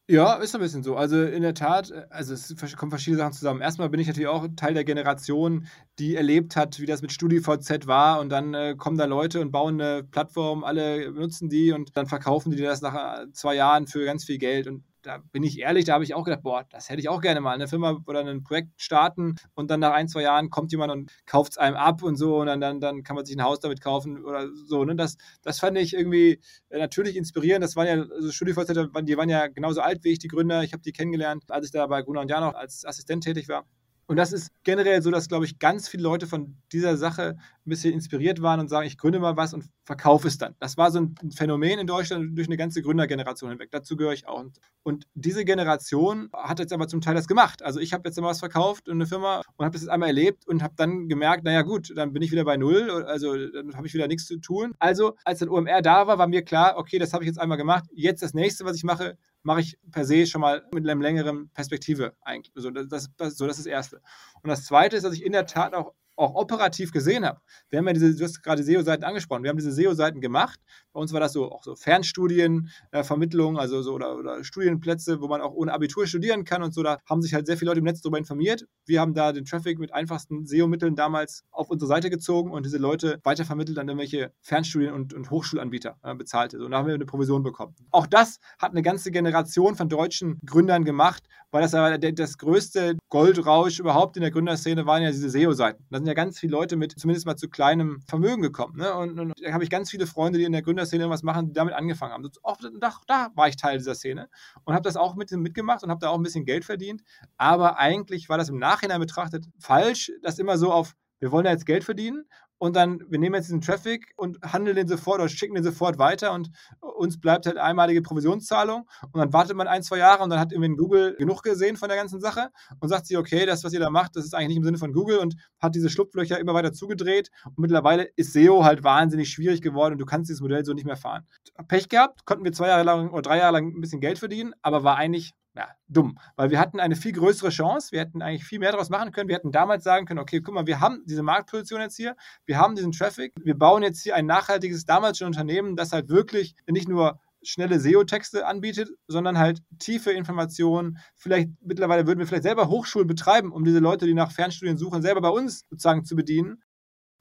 Ja, ist ein bisschen so. Also in der Tat, also es kommen verschiedene Sachen zusammen. Erstmal bin ich natürlich auch Teil der Generation, die erlebt hat, wie das mit StudiVZ war und dann kommen da Leute und bauen eine Plattform, alle nutzen die und dann verkaufen die das nach 2 Jahren für ganz viel Geld und da bin ich ehrlich, da habe ich auch gedacht, boah, das hätte ich auch gerne mal, eine Firma oder ein Projekt starten und dann nach 1-2 Jahren kommt jemand und kauft es einem ab und so und dann kann man sich ein Haus damit kaufen oder so. Ne? Das fand ich irgendwie natürlich inspirierend. Das waren ja, also StudiVZ, die waren ja genauso alt wie ich, die Gründer. Ich habe die kennengelernt, als ich da bei Gruner und Jahr noch als Assistent tätig war. Und das ist generell so, dass, glaube ich, ganz viele Leute von dieser Sache ein bisschen inspiriert waren und sagen, ich gründe mal was und verkaufe es dann. Das war so ein Phänomen in Deutschland durch eine ganze Gründergeneration hinweg. Dazu gehöre ich auch. Und diese Generation hat jetzt aber zum Teil das gemacht. Also ich habe jetzt einmal was verkauft in eine Firma und habe das jetzt einmal erlebt und habe dann gemerkt, naja gut, dann bin ich wieder bei Null, also dann habe ich wieder nichts zu tun. Also als dann OMR da war, war mir klar, okay, das habe ich jetzt einmal gemacht, jetzt das Nächste, was ich mache ich per se schon mal mit einer längeren Perspektive eigentlich. So, das ist das Erste. Und das Zweite ist, dass ich in der Tat auch auch operativ gesehen habe. Wir haben ja diese, du hast gerade SEO-Seiten angesprochen, wir haben diese SEO-Seiten gemacht. Bei uns war das so auch so Fernstudienvermittlung, also so oder Studienplätze, wo man auch ohne Abitur studieren kann und so. Da haben sich halt sehr viele Leute im Netz darüber informiert. Wir haben da den Traffic mit einfachsten SEO-Mitteln damals auf unsere Seite gezogen und diese Leute weitervermittelt an irgendwelche Fernstudien- und Hochschulanbieter bezahlte. So, und da haben wir eine Provision bekommen. Auch das hat eine ganze Generation von deutschen Gründern gemacht, weil das aber das größte Goldrausch überhaupt in der Gründerszene waren ja diese SEO-Seiten. Da sind ja ganz viele Leute mit zumindest mal zu kleinem Vermögen gekommen. Ne? Und da habe ich ganz viele Freunde, die in der Gründerszene irgendwas machen, die damit angefangen haben. Auch da war ich Teil dieser Szene und habe das auch mitgemacht und habe da auch ein bisschen Geld verdient. Aber eigentlich war das im Nachhinein betrachtet falsch, das immer so auf, wir wollen da jetzt Geld verdienen und dann, wir nehmen jetzt diesen Traffic und handeln den sofort oder schicken den sofort weiter und uns bleibt halt einmalige Provisionszahlung und dann wartet man 1-2 Jahre und dann hat irgendwie Google genug gesehen von der ganzen Sache und sagt sich, okay, das, was ihr da macht, das ist eigentlich nicht im Sinne von Google und hat diese Schlupflöcher immer weiter zugedreht und mittlerweile ist SEO halt wahnsinnig schwierig geworden und du kannst dieses Modell so nicht mehr fahren. Pech gehabt, konnten wir 2 Jahre lang oder 3 Jahre lang ein bisschen Geld verdienen, aber war eigentlich... ja, dumm, weil wir hatten eine viel größere Chance, wir hätten eigentlich viel mehr daraus machen können, wir hätten damals sagen können, okay, guck mal, wir haben diese Marktposition jetzt hier, wir haben diesen Traffic, wir bauen jetzt hier ein nachhaltiges, damals schon Unternehmen, das halt wirklich nicht nur schnelle SEO-Texte anbietet, sondern halt tiefe Informationen. Vielleicht mittlerweile würden wir vielleicht selber Hochschulen betreiben, um diese Leute, die nach Fernstudien suchen, selber bei uns sozusagen zu bedienen.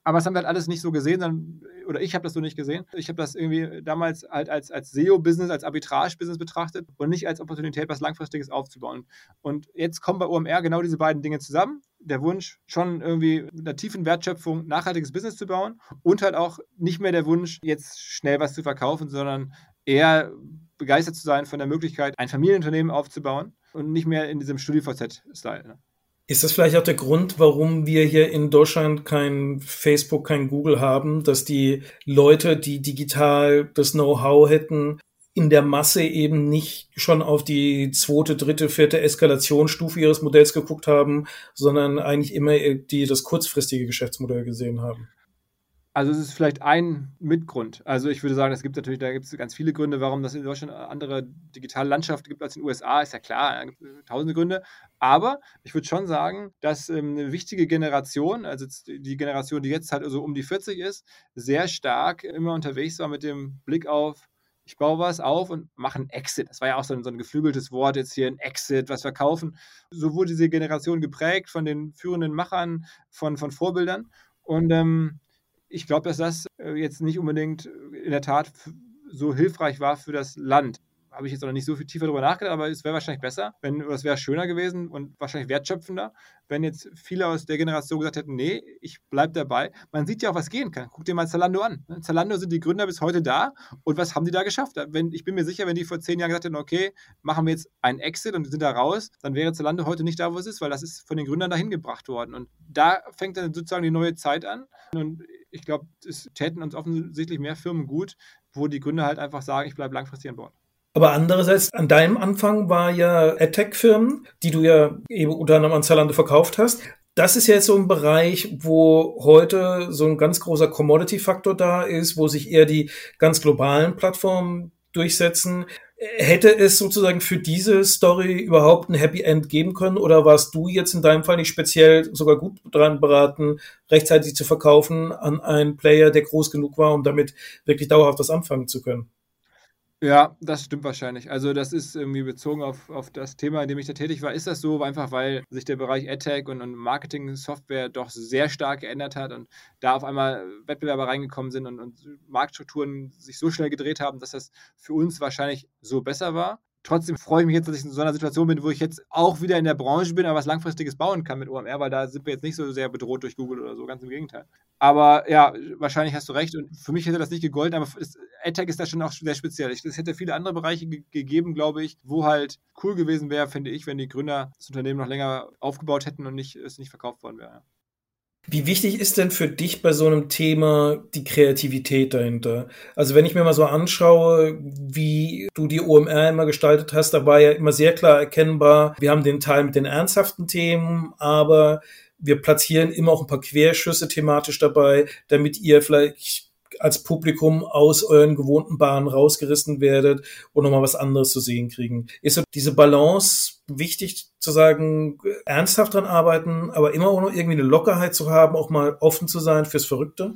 Aber das haben wir halt alles nicht so gesehen, oder ich habe das so nicht gesehen. Ich habe das irgendwie damals halt als SEO-Business, als Arbitrage-Business betrachtet und nicht als Opportunität, was Langfristiges aufzubauen. Und jetzt kommen bei OMR genau diese beiden Dinge zusammen. Der Wunsch, schon irgendwie einer tiefen Wertschöpfung nachhaltiges Business zu bauen und halt auch nicht mehr der Wunsch, jetzt schnell was zu verkaufen, sondern eher begeistert zu sein von der Möglichkeit, ein Familienunternehmen aufzubauen und nicht mehr in diesem StudiVZ-Style, ne? Ist das vielleicht auch der Grund, warum wir hier in Deutschland kein Facebook, kein Google haben, dass die Leute, die digital das Know-how hätten, in der Masse eben nicht schon auf die 2., 3., 4. Eskalationsstufe ihres Modells geguckt haben, sondern eigentlich immer das kurzfristige Geschäftsmodell gesehen haben? Also es ist vielleicht ein Mitgrund. Also ich würde sagen, da gibt es ganz viele Gründe, warum das in Deutschland eine andere digitale Landschaft gibt als in den USA, ist ja klar, da gibt es tausende Gründe. Aber ich würde schon sagen, dass eine wichtige Generation, also die Generation, die jetzt halt so um die 40 ist, sehr stark immer unterwegs war mit dem Blick auf, ich baue was auf und mache einen Exit. Das war ja auch so ein geflügeltes Wort, jetzt hier ein Exit, was verkaufen. So wurde diese Generation geprägt von den führenden Machern, von Vorbildern. Und ich glaube, dass das jetzt nicht unbedingt in der Tat so hilfreich war für das Land. Habe ich jetzt noch nicht so viel tiefer darüber nachgedacht, aber es wäre wahrscheinlich besser, oder es wäre schöner gewesen und wahrscheinlich wertschöpfender, wenn jetzt viele aus der Generation gesagt hätten, nee, ich bleibe dabei. Man sieht ja auch, was gehen kann. Guck dir mal Zalando an. Zalando sind die Gründer bis heute da und was haben die da geschafft? Ich bin mir sicher, wenn die vor 10 Jahren gesagt hätten, okay, machen wir jetzt einen Exit und sind da raus, dann wäre Zalando heute nicht da, wo es ist, weil das ist von den Gründern dahin gebracht worden. Und da fängt dann sozusagen die neue Zeit an. Und ich glaube, es täten uns offensichtlich mehr Firmen gut, wo die Gründer halt einfach sagen, ich bleibe langfristig an Bord. Aber andererseits, an deinem Anfang war ja AdTech-Firmen, die du ja eben unter anderem an Zalando verkauft hast. Das ist ja jetzt so ein Bereich, wo heute so ein ganz großer Commodity-Faktor da ist, wo sich eher die ganz globalen Plattformen durchsetzen. Hätte es sozusagen für diese Story überhaupt ein Happy End geben können oder warst du jetzt in deinem Fall nicht speziell sogar gut dran beraten, rechtzeitig zu verkaufen an einen Player, der groß genug war, um damit wirklich dauerhaft was anfangen zu können? Ja, das stimmt wahrscheinlich. Also das ist irgendwie bezogen auf das Thema, in dem ich da tätig war. Ist das so? Einfach weil sich der Bereich AdTech und Marketing-Software doch sehr stark geändert hat und da auf einmal Wettbewerber reingekommen sind und Marktstrukturen sich so schnell gedreht haben, dass das für uns wahrscheinlich so besser war. Trotzdem freue ich mich jetzt, dass ich in so einer Situation bin, wo ich jetzt auch wieder in der Branche bin, aber was Langfristiges bauen kann mit OMR, weil da sind wir jetzt nicht so sehr bedroht durch Google oder so, ganz im Gegenteil. Aber ja, wahrscheinlich hast du recht und für mich hätte das nicht gegolten, aber AdTech ist da schon auch sehr speziell. Es hätte viele andere Bereiche gegeben, glaube ich, wo halt cool gewesen wäre, finde ich, wenn die Gründer das Unternehmen noch länger aufgebaut hätten und es nicht verkauft worden wäre. Wie wichtig ist denn für dich bei so einem Thema die Kreativität dahinter? Also wenn ich mir mal so anschaue, wie du die OMR immer gestaltet hast, da war ja immer sehr klar erkennbar, wir haben den Teil mit den ernsthaften Themen, aber wir platzieren immer auch ein paar Querschüsse thematisch dabei, damit ihr vielleicht als Publikum aus euren gewohnten Bahnen rausgerissen werdet und nochmal was anderes zu sehen kriegen. Ist so diese Balance wichtig zu sagen, ernsthaft dran arbeiten, aber immer auch noch irgendwie eine Lockerheit zu haben, auch mal offen zu sein fürs Verrückte?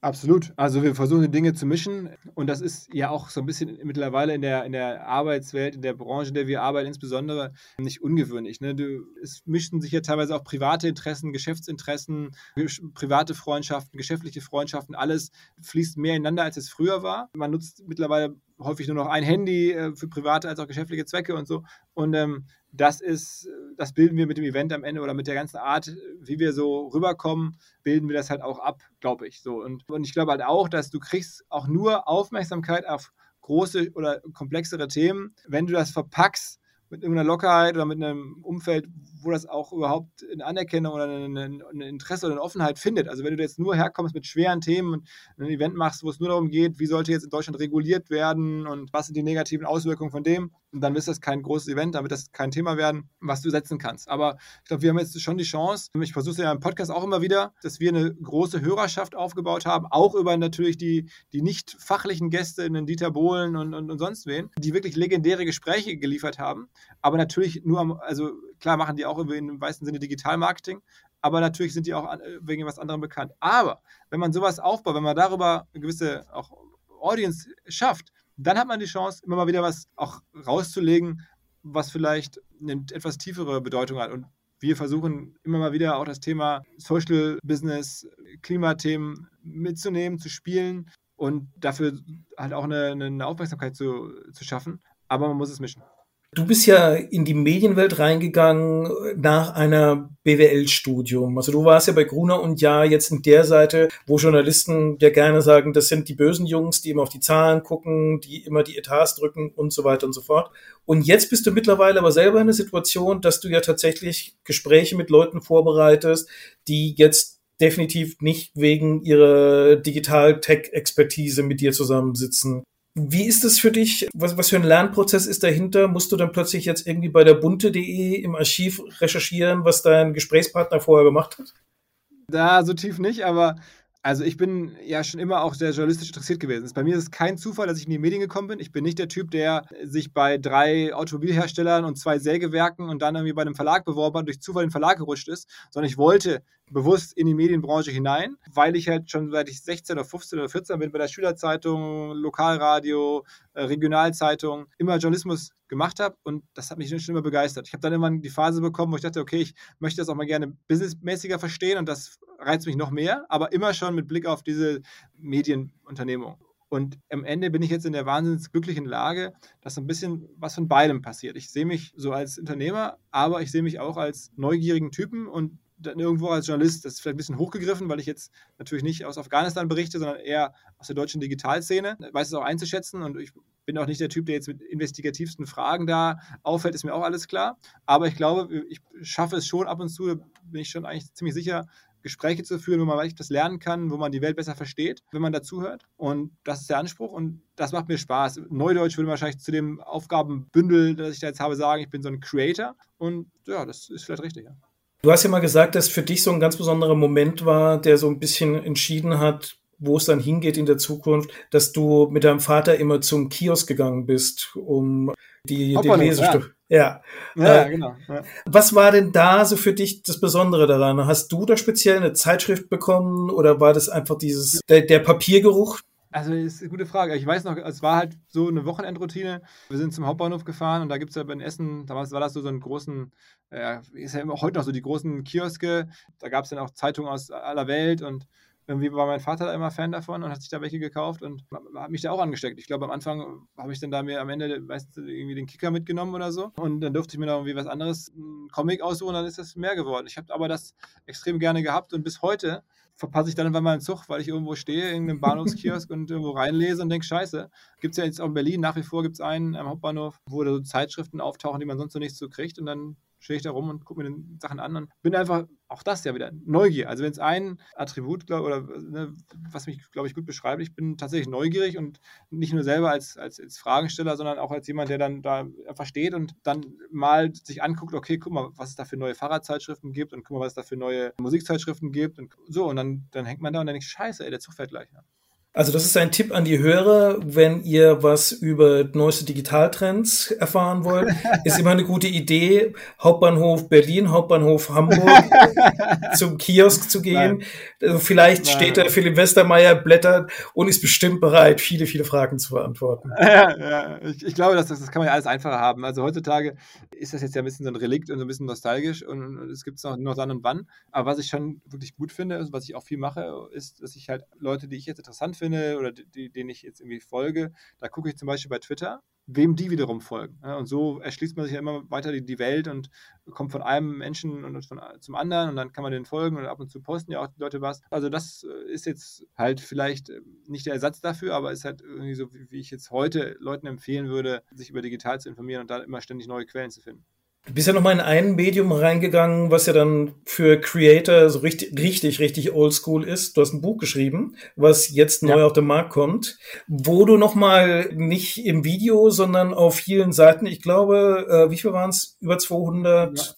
Absolut. Also wir versuchen, Dinge zu mischen, und das ist ja auch so ein bisschen mittlerweile in der Arbeitswelt, in der Branche, in der wir arbeiten, insbesondere nicht ungewöhnlich. Ne? Es mischen sich ja teilweise auch private Interessen, Geschäftsinteressen, private Freundschaften, geschäftliche Freundschaften, alles fließt mehr ineinander, als es früher war. Man nutzt mittlerweile häufig nur noch ein Handy für private als auch geschäftliche Zwecke und so. Und das bilden wir mit dem Event am Ende oder mit der ganzen Art, wie wir so rüberkommen, bilden wir das halt auch ab, glaube ich. So. Und ich glaube halt auch, dass du kriegst auch nur Aufmerksamkeit auf große oder komplexere Themen, wenn du das verpackst mit irgendeiner Lockerheit oder mit einem Umfeld, wo das auch überhaupt eine Anerkennung oder ein Interesse oder eine Offenheit findet. Also wenn du jetzt nur herkommst mit schweren Themen und ein Event machst, wo es nur darum geht, wie sollte jetzt in Deutschland reguliert werden und was sind die negativen Auswirkungen von dem, und dann ist das kein großes Event, dann wird das kein Thema werden, was du setzen kannst. Aber ich glaube, wir haben jetzt schon die Chance, ich versuche es ja im Podcast auch immer wieder, dass wir eine große Hörerschaft aufgebaut haben, auch über natürlich die nicht fachlichen Gäste, in den Dieter Bohlen und sonst wen, die wirklich legendäre Gespräche geliefert haben. Aber natürlich also klar machen die auch im weitesten Sinne Digital-Marketing, aber natürlich sind die auch wegen was anderem bekannt. Aber wenn man sowas aufbaut, wenn man darüber eine gewisse auch Audience schafft, dann hat man die Chance, immer mal wieder was auch rauszulegen, was vielleicht eine etwas tiefere Bedeutung hat. Und wir versuchen immer mal wieder auch das Thema Social Business, Klimathemen mitzunehmen, zu spielen und dafür halt auch eine Aufmerksamkeit zu schaffen. Aber man muss es mischen. Du bist ja in die Medienwelt reingegangen nach einer BWL-Studium. Also du warst ja bei Gruner und Jahr jetzt in der Seite, wo Journalisten ja gerne sagen, das sind die bösen Jungs, die immer auf die Zahlen gucken, die immer die Etats drücken und so weiter und so fort. Und jetzt bist du mittlerweile aber selber in der Situation, dass du ja tatsächlich Gespräche mit Leuten vorbereitest, die jetzt definitiv nicht wegen ihrer Digital-Tech-Expertise mit dir zusammensitzen. Wie ist das für dich? Was für ein Lernprozess ist dahinter? Musst du dann plötzlich jetzt irgendwie bei der bunte.de im Archiv recherchieren, was dein Gesprächspartner vorher gemacht hat? Da so tief nicht, aber also ich bin ja schon immer auch sehr journalistisch interessiert gewesen. Bei mir ist es kein Zufall, dass ich in die Medien gekommen bin. Ich bin nicht der Typ, der sich bei 3 Automobilherstellern und 2 Sägewerken und dann irgendwie bei einem Verlag beworben hat und durch Zufall in den Verlag gerutscht ist, sondern ich wollte bewusst in die Medienbranche hinein, weil ich halt schon seit ich 16 oder 15 oder 14 bin bei der Schülerzeitung, Lokalradio, Regionalzeitung immer Journalismus gemacht habe, und das hat mich schon immer begeistert. Ich habe dann immer die Phase bekommen, wo ich dachte, okay, ich möchte das auch mal gerne businessmäßiger verstehen, und das reizt mich noch mehr, aber immer schon mit Blick auf diese Medienunternehmung. Und am Ende bin ich jetzt in der wahnsinnig glücklichen Lage, dass so ein bisschen was von beidem passiert. Ich sehe mich so als Unternehmer, aber ich sehe mich auch als neugierigen Typen und dann irgendwo als Journalist. Das ist vielleicht ein bisschen hochgegriffen, weil ich jetzt natürlich nicht aus Afghanistan berichte, sondern eher aus der deutschen Digitalszene. Ich weiß es auch einzuschätzen, und ich bin auch nicht der Typ, der jetzt mit investigativsten Fragen da auffällt, ist mir auch alles klar. Aber ich glaube, ich schaffe es schon ab und zu, bin ich schon eigentlich ziemlich sicher, Gespräche zu führen, wo man etwas lernen kann, wo man die Welt besser versteht, wenn man dazuhört. Und das ist der Anspruch, und das macht mir Spaß. Neudeutsch würde man wahrscheinlich zu dem Aufgabenbündel, das ich da jetzt habe, sagen, ich bin so ein Creator, und ja, das ist vielleicht richtig, ja. Du hast ja mal gesagt, dass für dich so ein ganz besonderer Moment war, der so ein bisschen entschieden hat, wo es dann hingeht in der Zukunft, dass du mit deinem Vater immer zum Kiosk gegangen bist, um die Lesestoff. Ja, genau. Ja. Was war denn da so für dich das Besondere daran? Hast du da speziell eine Zeitschrift bekommen, oder war das einfach der Papiergeruch? Also, das ist eine gute Frage. Ich weiß noch, es war halt so eine Wochenendroutine. Wir sind zum Hauptbahnhof gefahren, und da gibt es ja in Essen, damals war das so einen großen, ist ja immer heute noch so die großen Kioske. Da gab es dann auch Zeitungen aus aller Welt, und irgendwie war mein Vater da immer Fan davon und hat sich da welche gekauft und hat mich da auch angesteckt. Ich glaube, am Anfang habe ich dann da mir am Ende meistens irgendwie den Kicker mitgenommen oder so. Und dann durfte ich mir da irgendwie was anderes, einen Comic aussuchen, dann ist das mehr geworden. Ich habe aber das extrem gerne gehabt, und bis heute verpasse ich dann irgendwann mal einen Zug, weil ich irgendwo stehe, in einem Bahnhofskiosk und irgendwo reinlese und denke, scheiße. Gibt es ja jetzt auch in Berlin, nach wie vor gibt es einen am Hauptbahnhof, wo da so Zeitschriften auftauchen, die man sonst so nicht so kriegt, und dann stehe ich da rum und gucke mir die Sachen an und bin einfach, auch das ja wieder, Neugier. Also wenn es ein Attribut, was mich, glaube ich, gut beschreibt, ich bin tatsächlich neugierig, und nicht nur selber als Fragesteller, sondern auch als jemand, der dann da versteht und dann mal sich anguckt, okay, guck mal, was es da für neue Fahrradzeitschriften gibt, und guck mal, was es da für neue Musikzeitschriften gibt, und so, und dann hängt man da und dann denkt, scheiße, ey, der Zug fährt gleich. Ja. Also das ist ein Tipp an die Hörer, wenn ihr was über neueste Digitaltrends erfahren wollt, ist immer eine gute Idee, Hauptbahnhof Berlin, Hauptbahnhof Hamburg zum Kiosk zu gehen. Nein. Vielleicht steht da Philipp Westermeyer, blättert und ist bestimmt bereit, viele, viele Fragen zu beantworten. Ja. Ich glaube, das kann man ja alles einfacher haben. Also heutzutage ist das jetzt ja ein bisschen so ein Relikt und so ein bisschen nostalgisch und es gibt es noch dann und wann. Aber was ich schon wirklich gut finde, also was ich auch viel mache, ist, dass ich halt Leute, die ich jetzt interessant finde, oder denen ich jetzt irgendwie folge, da gucke ich zum Beispiel bei Twitter, wem die wiederum folgen. Und so erschließt man sich ja immer weiter die Welt und kommt von einem Menschen und zum anderen und dann kann man den folgen und ab und zu posten ja auch die Leute was. Also das ist jetzt halt vielleicht nicht der Ersatz dafür, aber ist halt irgendwie so, wie ich jetzt heute Leuten empfehlen würde, sich über digital zu informieren und da immer ständig neue Quellen zu finden. Du bist ja nochmal in ein Medium reingegangen, was ja dann für Creator so richtig oldschool ist. Du hast ein Buch geschrieben, was jetzt neu auf den Markt kommt, wo du nochmal nicht im Video, sondern auf vielen Seiten, ich glaube, wie viel waren es? Über 200...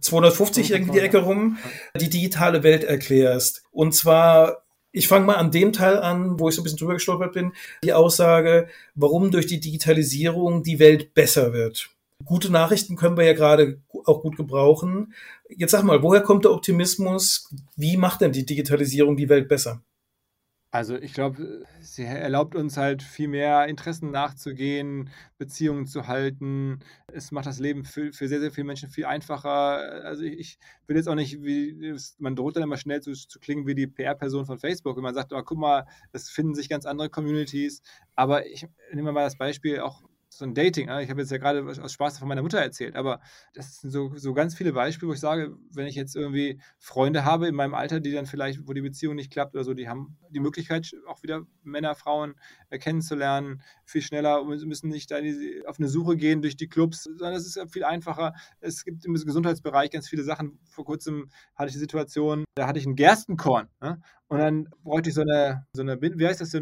250 irgendwie die Ecke rum, die digitale Welt erklärst. Und zwar... Ich fange mal an dem Teil an, wo ich so ein bisschen drüber gestolpert bin, die Aussage, warum durch die Digitalisierung die Welt besser wird. Gute Nachrichten können wir ja gerade auch gut gebrauchen. Jetzt sag mal, woher kommt der Optimismus? Wie macht denn die Digitalisierung die Welt besser? Also ich glaube, sie erlaubt uns halt viel mehr Interessen nachzugehen, Beziehungen zu halten. Es macht das Leben für sehr, sehr viele Menschen viel einfacher. Also ich will jetzt auch nicht, man droht dann immer schnell zu klingen wie die PR-Person von Facebook, wenn man sagt, oh, guck mal, es finden sich ganz andere Communities. Aber ich nehme mal das Beispiel auch, so ein Dating. Ich habe jetzt ja gerade aus Spaß von meiner Mutter erzählt, aber das sind so ganz viele Beispiele, wo ich sage, wenn ich jetzt irgendwie Freunde habe in meinem Alter, die dann vielleicht, wo die Beziehung nicht klappt oder so, die haben die Möglichkeit, auch wieder Männer, Frauen kennenzulernen, viel schneller, und müssen nicht da auf eine Suche gehen durch die Clubs, sondern es ist viel einfacher. Es gibt im Gesundheitsbereich ganz viele Sachen. Vor kurzem hatte ich die Situation, da hatte ich ein Gerstenkorn, und dann bräuchte ich so eine wie heißt das,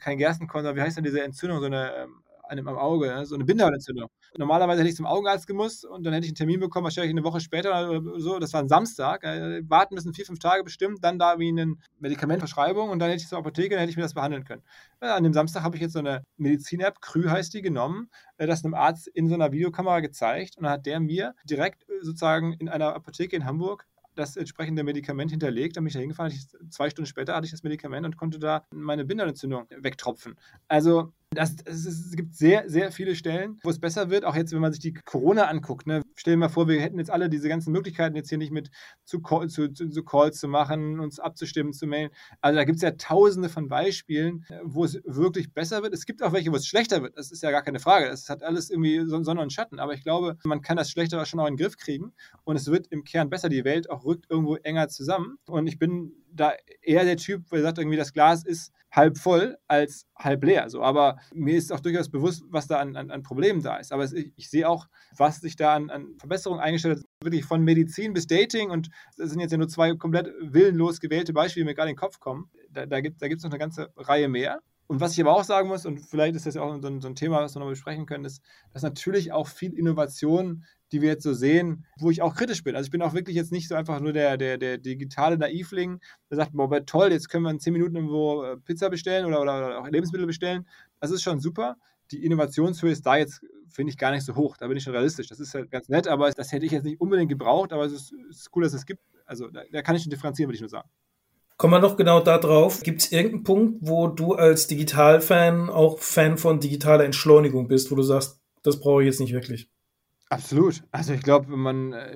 kein Gerstenkorn, sondern wie heißt denn diese Entzündung, so eine am Auge, so eine Bindehautentzündung. Normalerweise hätte ich zum Augenarzt gemusst und dann hätte ich einen Termin bekommen, wahrscheinlich eine Woche später oder so, das war ein Samstag, warten müssen 4-5 Tage bestimmt, dann da wie eine Medikamentverschreibung und dann hätte ich zur Apotheke, dann hätte ich mir das behandeln können. An dem Samstag habe ich jetzt so eine Medizin-App, Krü heißt die, genommen, das einem Arzt in so einer Videokamera gezeigt und dann hat der mir direkt sozusagen in einer Apotheke in Hamburg das entsprechende Medikament hinterlegt, dann bin ich da hingefahren, 2 Stunden später hatte ich das Medikament und konnte da meine Bindehautentzündung wegtropfen. Also es gibt sehr, sehr viele Stellen, wo es besser wird, auch jetzt, wenn man sich die Corona anguckt. Stell dir mal vor, wir hätten jetzt alle diese ganzen Möglichkeiten jetzt hier nicht mit zu Calls zu machen, uns abzustimmen, zu mailen. Also da gibt es ja tausende von Beispielen, wo es wirklich besser wird. Es gibt auch welche, wo es schlechter wird. Das ist ja gar keine Frage. Das hat alles irgendwie Sonne und Schatten. Aber ich glaube, man kann das Schlechtere schon auch in den Griff kriegen und es wird im Kern besser. Die Welt auch rückt irgendwo enger zusammen. Und ich bin da eher der Typ, der sagt irgendwie, das Glas ist halb voll als halb leer. So. Aber mir ist auch durchaus bewusst, was da an Problemen da ist. Aber ich sehe auch, was sich da an Verbesserungen eingestellt hat. Wirklich von Medizin bis Dating. Und das sind jetzt ja nur 2 komplett willenlos gewählte Beispiele, die mir gerade in den Kopf kommen. Da gibt's noch eine ganze Reihe mehr. Und was ich aber auch sagen muss, und vielleicht ist das ja auch so ein Thema, was wir noch besprechen können, ist, dass natürlich auch viel Innovation, die wir jetzt so sehen, wo ich auch kritisch bin. Also ich bin auch wirklich jetzt nicht so einfach nur der digitale Naivling, der sagt, boah, toll, jetzt können wir in 10 Minuten irgendwo Pizza bestellen oder auch Lebensmittel bestellen. Das ist schon super. Die Innovationshöhe ist da jetzt, finde ich, gar nicht so hoch. Da bin ich schon realistisch. Das ist halt ganz nett, aber das hätte ich jetzt nicht unbedingt gebraucht, aber es ist cool, dass es gibt. Also da kann ich schon differenzieren, würde ich nur sagen. Kommen wir noch genau da drauf. Gibt es irgendeinen Punkt, wo du als Digitalfan auch Fan von digitaler Entschleunigung bist, wo du sagst, das brauche ich jetzt nicht wirklich? Absolut. Also ich glaube,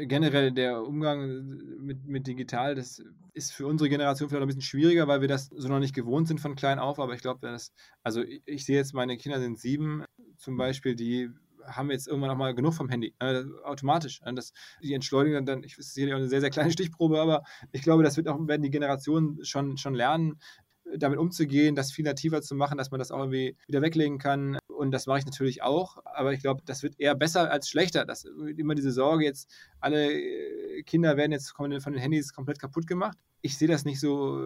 generell der Umgang mit digital, das ist für unsere Generation vielleicht ein bisschen schwieriger, weil wir das so noch nicht gewohnt sind von klein auf. Aber ich glaube, ich sehe jetzt, meine Kinder sind 7 zum Beispiel, die haben jetzt irgendwann auch mal genug vom Handy, automatisch. Die Entschleunigung, ich weiß, das ist hier auch eine sehr, sehr kleine Stichprobe, aber ich glaube, das werden die Generationen schon lernen, damit umzugehen, das viel nativer zu machen, dass man das auch irgendwie wieder weglegen kann. Und das mache ich natürlich auch. Aber ich glaube, das wird eher besser als schlechter. Das immer diese Sorge jetzt, alle Kinder werden jetzt von den Handys komplett kaputt gemacht. Ich sehe das nicht so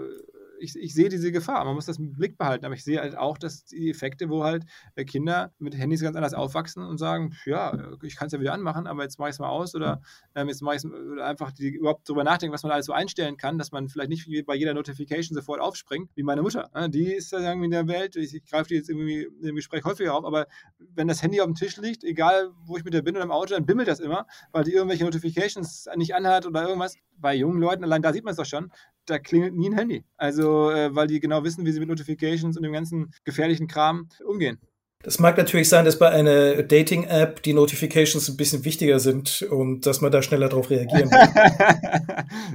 ich sehe diese Gefahr, man muss das im Blick behalten, aber ich sehe halt auch, dass die Effekte, wo halt Kinder mit Handys ganz anders aufwachsen und sagen, ja, ich kann es ja wieder anmachen, aber jetzt mache ich es mal aus oder jetzt mache ich es einfach, die überhaupt darüber nachdenken, was man alles so einstellen kann, dass man vielleicht nicht bei jeder Notification sofort aufspringt, wie meine Mutter. Die ist da irgendwie in der Welt, ich greife die jetzt irgendwie im Gespräch häufiger auf, aber wenn das Handy auf dem Tisch liegt, egal wo ich mit der bin oder im Auto, dann bimmelt das immer, weil die irgendwelche Notifications nicht anhat oder irgendwas. Bei jungen Leuten, allein da sieht man es doch schon, da klingelt nie ein Handy. Also, weil die genau wissen, wie sie mit Notifications und dem ganzen gefährlichen Kram umgehen. Das mag natürlich sein, dass bei einer Dating-App die Notifications ein bisschen wichtiger sind und dass man da schneller drauf reagieren kann.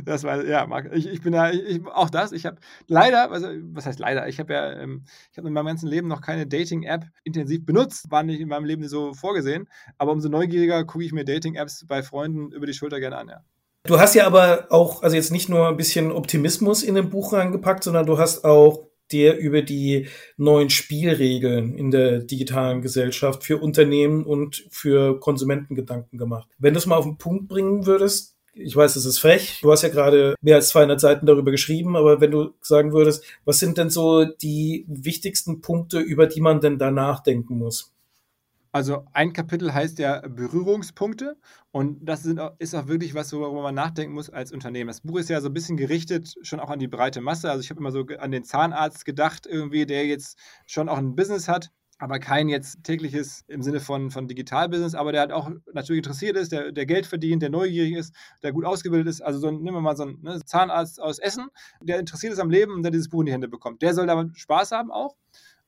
Das war, ja, Marc, ich bin da, auch das, ich habe leider, also, was heißt leider, ich habe in meinem ganzen Leben noch keine Dating-App intensiv benutzt, war nicht in meinem Leben so vorgesehen, aber umso neugieriger gucke ich mir Dating-Apps bei Freunden über die Schulter gerne an, ja. Du hast ja aber auch, also jetzt nicht nur ein bisschen Optimismus in dem Buch reingepackt, sondern du hast auch dir über die neuen Spielregeln in der digitalen Gesellschaft für Unternehmen und für Konsumenten Gedanken gemacht. Wenn du es mal auf den Punkt bringen würdest, ich weiß, es ist frech, du hast ja gerade mehr als 200 Seiten darüber geschrieben, aber wenn du sagen würdest, was sind denn so die wichtigsten Punkte, über die man denn da nachdenken muss? Also ein Kapitel heißt ja Berührungspunkte und das ist auch wirklich was, worüber man nachdenken muss als Unternehmen. Das Buch ist ja so ein bisschen gerichtet schon auch an die breite Masse. Also ich habe immer so an den Zahnarzt gedacht irgendwie, der jetzt schon auch ein Business hat, aber kein jetzt tägliches im Sinne von Digital-Business, aber der halt auch natürlich interessiert ist, der Geld verdient, der neugierig ist, der gut ausgebildet ist. Also so, nehmen wir mal so einen Zahnarzt aus Essen, der interessiert ist am Leben und der dieses Buch in die Hände bekommt. Der soll da Spaß haben auch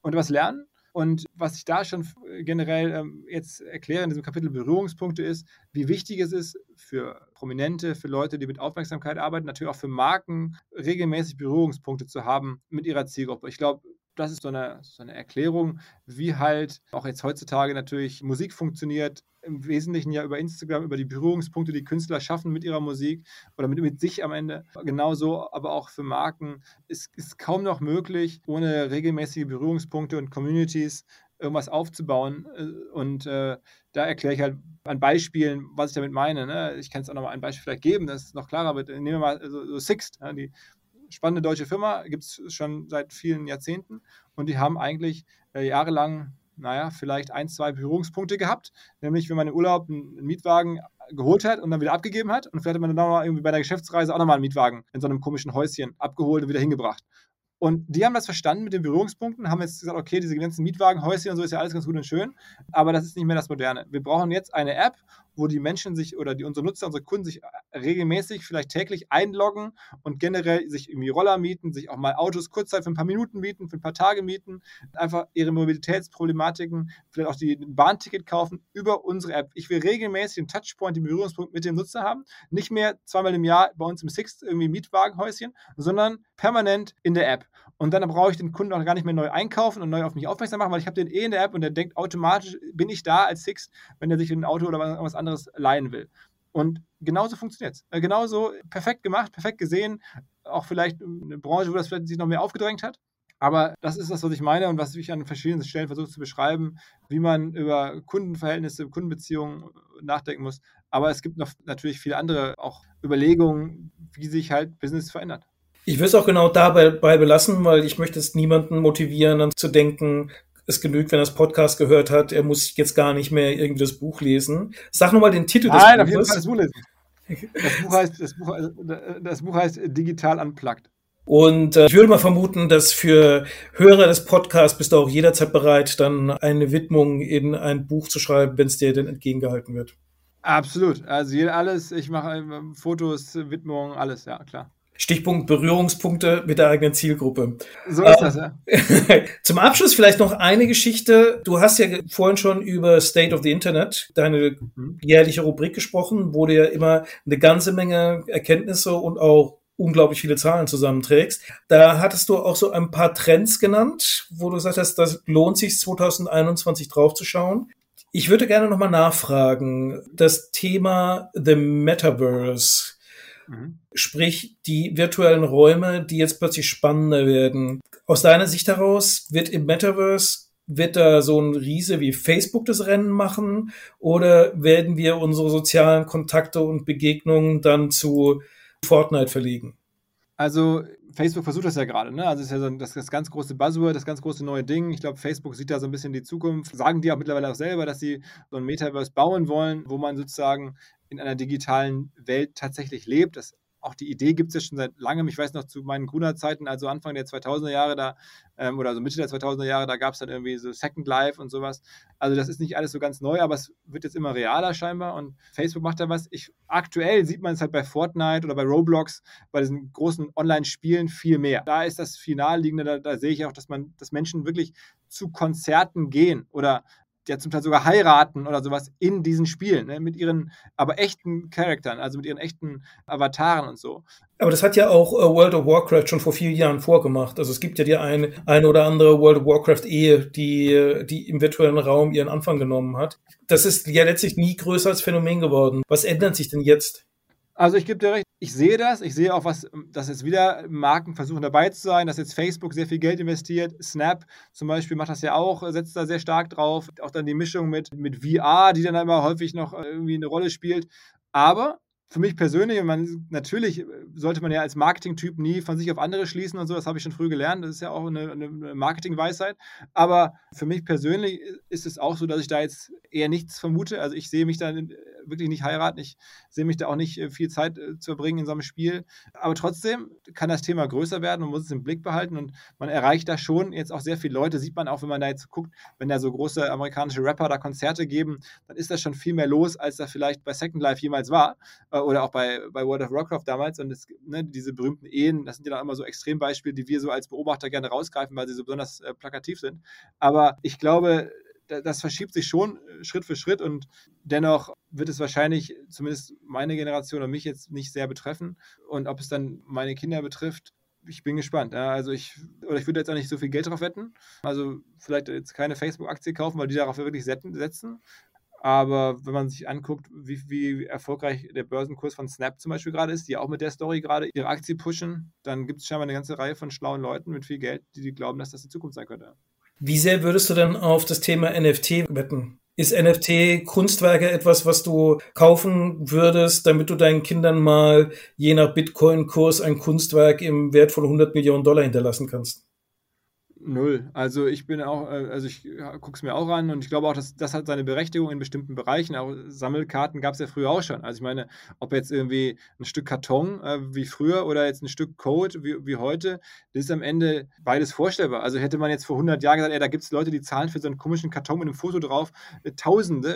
und was lernen. Und was ich da schon generell jetzt erkläre in diesem Kapitel Berührungspunkte ist, wie wichtig es ist für Prominente, für Leute, die mit Aufmerksamkeit arbeiten, natürlich auch für Marken, regelmäßig Berührungspunkte zu haben mit ihrer Zielgruppe. Ich glaube, das ist so eine Erklärung, wie halt auch jetzt heutzutage natürlich Musik funktioniert, im Wesentlichen ja über Instagram, über die Berührungspunkte, die Künstler schaffen mit ihrer Musik oder mit sich am Ende. Genauso, aber auch für Marken. Es ist kaum noch möglich, ohne regelmäßige Berührungspunkte und Communities irgendwas aufzubauen. Und da erkläre ich halt an Beispielen, was ich damit meine. Ne? Ich kann es auch nochmal ein Beispiel vielleicht geben, dass es noch klarer wird. Nehmen wir mal so Sixt, die spannende deutsche Firma, gibt es schon seit vielen Jahrzehnten und die haben eigentlich jahrelang, vielleicht 1, 2 Berührungspunkte gehabt, nämlich wenn man im Urlaub einen Mietwagen geholt hat und dann wieder abgegeben hat und vielleicht hat man dann mal irgendwie bei der Geschäftsreise auch nochmal einen Mietwagen in so einem komischen Häuschen abgeholt und wieder hingebracht. Und die haben das verstanden mit den Berührungspunkten, haben jetzt gesagt, okay, diese ganzen Mietwagenhäuschen und so ist ja alles ganz gut und schön, aber das ist nicht mehr das Moderne. Wir brauchen jetzt eine App, wo die Menschen sich oder unsere Nutzer, unsere Kunden sich regelmäßig, vielleicht täglich einloggen und generell sich irgendwie Roller mieten, sich auch mal Autos kurzzeitig für ein paar Minuten mieten, für ein paar Tage mieten, einfach ihre Mobilitätsproblematiken, vielleicht auch ein Bahnticket kaufen über unsere App. Ich will regelmäßig den Touchpoint, den Berührungspunkt mit dem Nutzer haben, nicht mehr zweimal im Jahr bei uns im Sixt irgendwie Mietwagenhäuschen, sondern permanent in der App. Und dann brauche ich den Kunden auch gar nicht mehr neu einkaufen und neu auf mich aufmerksam machen, weil ich habe den in der App und der denkt automatisch, bin ich da als Sixt, wenn er sich ein Auto oder was anderes leihen will. Und genauso funktioniert es. Genauso perfekt gemacht, perfekt gesehen, auch vielleicht eine Branche, wo das vielleicht sich noch mehr aufgedrängt hat. Aber das ist das, was ich meine und was ich an verschiedenen Stellen versuche zu beschreiben, wie man über Kundenverhältnisse, Kundenbeziehungen nachdenken muss. Aber es gibt noch natürlich viele andere auch Überlegungen, wie sich halt Business verändert. Ich will es auch genau dabei belassen, weil ich möchte jetzt niemanden motivieren, dann zu denken, es genügt, wenn er das Podcast gehört hat, er muss jetzt gar nicht mehr irgendwie das Buch lesen. Sag nochmal den Titel des Buches. Nein, auf jeden Fall das Buch lesen. Das Buch heißt Digital Unplugged. Und ich würde mal vermuten, dass für Hörer des Podcasts bist du auch jederzeit bereit, dann eine Widmung in ein Buch zu schreiben, wenn es dir denn entgegengehalten wird. Absolut. Also alles, ich mache Fotos, Widmungen, alles, ja klar. Stichpunkt Berührungspunkte mit der eigenen Zielgruppe. So ist das, ja. Zum Abschluss vielleicht noch eine Geschichte. Du hast ja vorhin schon über State of the Internet, deine jährliche Rubrik gesprochen, wo du ja immer eine ganze Menge Erkenntnisse und auch unglaublich viele Zahlen zusammenträgst. Da hattest du auch so ein paar Trends genannt, wo du gesagt hast, das lohnt sich 2021 draufzuschauen. Ich würde gerne nochmal nachfragen, das Thema The Metaverse, sprich die virtuellen Räume, die jetzt plötzlich spannender werden. Aus deiner Sicht heraus wird da so ein Riese wie Facebook das Rennen machen oder werden wir unsere sozialen Kontakte und Begegnungen dann zu Fortnite verlegen? Also Facebook versucht das ja gerade, ne? Also es ist ja so das ganz große Buzzword, das ganz große neue Ding. Ich glaube, Facebook sieht da so ein bisschen die Zukunft. Sagen die auch mittlerweile auch selber, dass sie so ein Metaverse bauen wollen, wo man sozusagen in einer digitalen Welt tatsächlich lebt. Auch die Idee gibt es ja schon seit langem. Ich weiß noch zu meinen Gruner-Zeiten, also Anfang der 2000er Jahre da, oder so Mitte der 2000er Jahre, da gab es dann irgendwie so Second Life und sowas. Also das ist nicht alles so ganz neu, aber es wird jetzt immer realer scheinbar und Facebook macht da was. Aktuell sieht man es halt bei Fortnite oder bei Roblox, bei diesen großen Online-Spielen viel mehr. Da ist das viel naheliegende, da sehe ich auch, dass Menschen wirklich zu Konzerten gehen oder ja zum Teil sogar heiraten oder sowas in diesen Spielen, ne? Mit ihren aber echten Charakteren, also mit ihren echten Avataren und so. Aber das hat ja auch World of Warcraft schon vor 4 Jahren vorgemacht. Also es gibt ja die eine oder andere World of Warcraft-Ehe, die im virtuellen Raum ihren Anfang genommen hat. Das ist ja letztlich nie größer als Phänomen geworden. Was ändert sich denn jetzt? Also ich gebe dir recht, ich sehe das. Ich sehe auch, dass jetzt wieder Marken versuchen dabei zu sein, dass jetzt Facebook sehr viel Geld investiert. Snap zum Beispiel macht das ja auch, setzt da sehr stark drauf. Auch dann die Mischung mit VR, die dann immer häufig noch irgendwie eine Rolle spielt. Aber für mich persönlich, natürlich sollte man ja als Marketing-Typ nie von sich auf andere schließen und so, das habe ich schon früh gelernt, das ist ja auch eine Marketing-Weisheit, aber für mich persönlich ist es auch so, dass ich da jetzt eher nichts vermute, also ich sehe mich da wirklich nicht heiraten, ich sehe mich da auch nicht viel Zeit zu verbringen in so einem Spiel, aber trotzdem kann das Thema größer werden und muss es im Blick behalten und man erreicht da schon jetzt auch sehr viele Leute, sieht man auch, wenn man da jetzt guckt, wenn da so große amerikanische Rapper da Konzerte geben, dann ist da schon viel mehr los, als da vielleicht bei Second Life jemals war, oder auch bei World of Warcraft damals und diese berühmten Ehen, das sind ja dann immer so Extrembeispiele, die wir so als Beobachter gerne rausgreifen, weil sie so besonders plakativ sind. Aber ich glaube, das verschiebt sich schon Schritt für Schritt und dennoch wird es wahrscheinlich zumindest meine Generation oder mich jetzt nicht sehr betreffen. Und ob es dann meine Kinder betrifft, ich bin gespannt. Ja, also ich würde jetzt auch nicht so viel Geld drauf wetten. Also vielleicht jetzt keine Facebook-Aktie kaufen, weil die darauf wirklich setzen. Aber wenn man sich anguckt, wie erfolgreich der Börsenkurs von Snap zum Beispiel gerade ist, die auch mit der Story gerade ihre Aktie pushen, dann gibt es scheinbar eine ganze Reihe von schlauen Leuten mit viel Geld, die glauben, dass das die Zukunft sein könnte. Wie sehr würdest du denn auf das Thema NFT wetten? Ist NFT-Kunstwerke etwas, was du kaufen würdest, damit du deinen Kindern mal je nach Bitcoin-Kurs ein Kunstwerk im Wert von $100 Millionen hinterlassen kannst? Null. Also ich gucke es mir auch an und ich glaube auch, dass das hat seine Berechtigung in bestimmten Bereichen. Auch Sammelkarten gab es ja früher auch schon. Also ich meine, ob jetzt irgendwie ein Stück Karton wie früher oder jetzt ein Stück Code wie heute, das ist am Ende beides vorstellbar. Also hätte man jetzt vor 100 Jahren gesagt, da gibt es Leute, die zahlen für so einen komischen Karton mit einem Foto drauf Tausende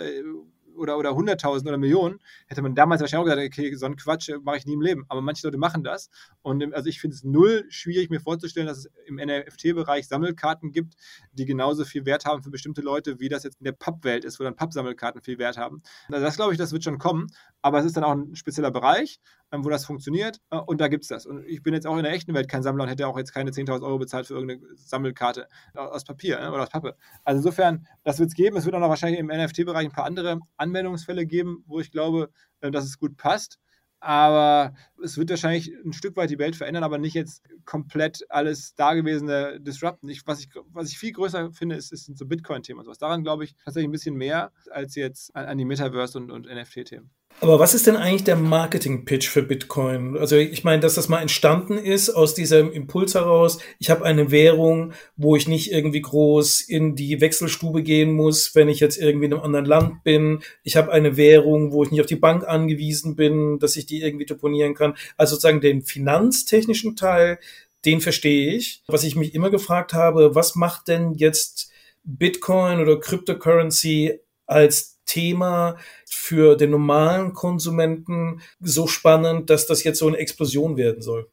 oder 100.000 oder Millionen, hätte man damals wahrscheinlich auch gesagt, okay, so einen Quatsch mache ich nie im Leben. Aber manche Leute machen das. Und also ich finde es null schwierig, mir vorzustellen, dass es im NFT-Bereich Sammelkarten gibt, die genauso viel Wert haben für bestimmte Leute, wie das jetzt in der Pub-Welt ist, wo dann Pub-Sammelkarten viel Wert haben. Also das glaube ich, das wird schon kommen. Aber es ist dann auch ein spezieller Bereich, wo das funktioniert. Und da gibt es das. Und ich bin jetzt auch in der echten Welt kein Sammler und hätte auch jetzt keine 10.000 Euro bezahlt für irgendeine Sammelkarte aus Papier oder aus Pappe. Also insofern, das wird es geben. Es wird auch noch wahrscheinlich im NFT-Bereich ein paar andere Anwendungsfälle geben, wo ich glaube, dass es gut passt. Aber es wird wahrscheinlich ein Stück weit die Welt verändern, aber nicht jetzt komplett alles Dagewesene disrupten. Was ich viel größer finde, ist so Bitcoin-Themen und sowas. Daran glaube ich tatsächlich ein bisschen mehr als jetzt an die Metaverse und NFT-Themen. Aber was ist denn eigentlich der Marketing-Pitch für Bitcoin? Also ich meine, dass das mal entstanden ist aus diesem Impuls heraus. Ich habe eine Währung, wo ich nicht irgendwie groß in die Wechselstube gehen muss, wenn ich jetzt irgendwie in einem anderen Land bin. Ich habe eine Währung, wo ich nicht auf die Bank angewiesen bin, dass ich die irgendwie deponieren kann. Also sozusagen den finanztechnischen Teil, den verstehe ich. Was ich mich immer gefragt habe, was macht denn jetzt Bitcoin oder Cryptocurrency als Thema für den normalen Konsumenten so spannend, dass das jetzt so eine Explosion werden soll?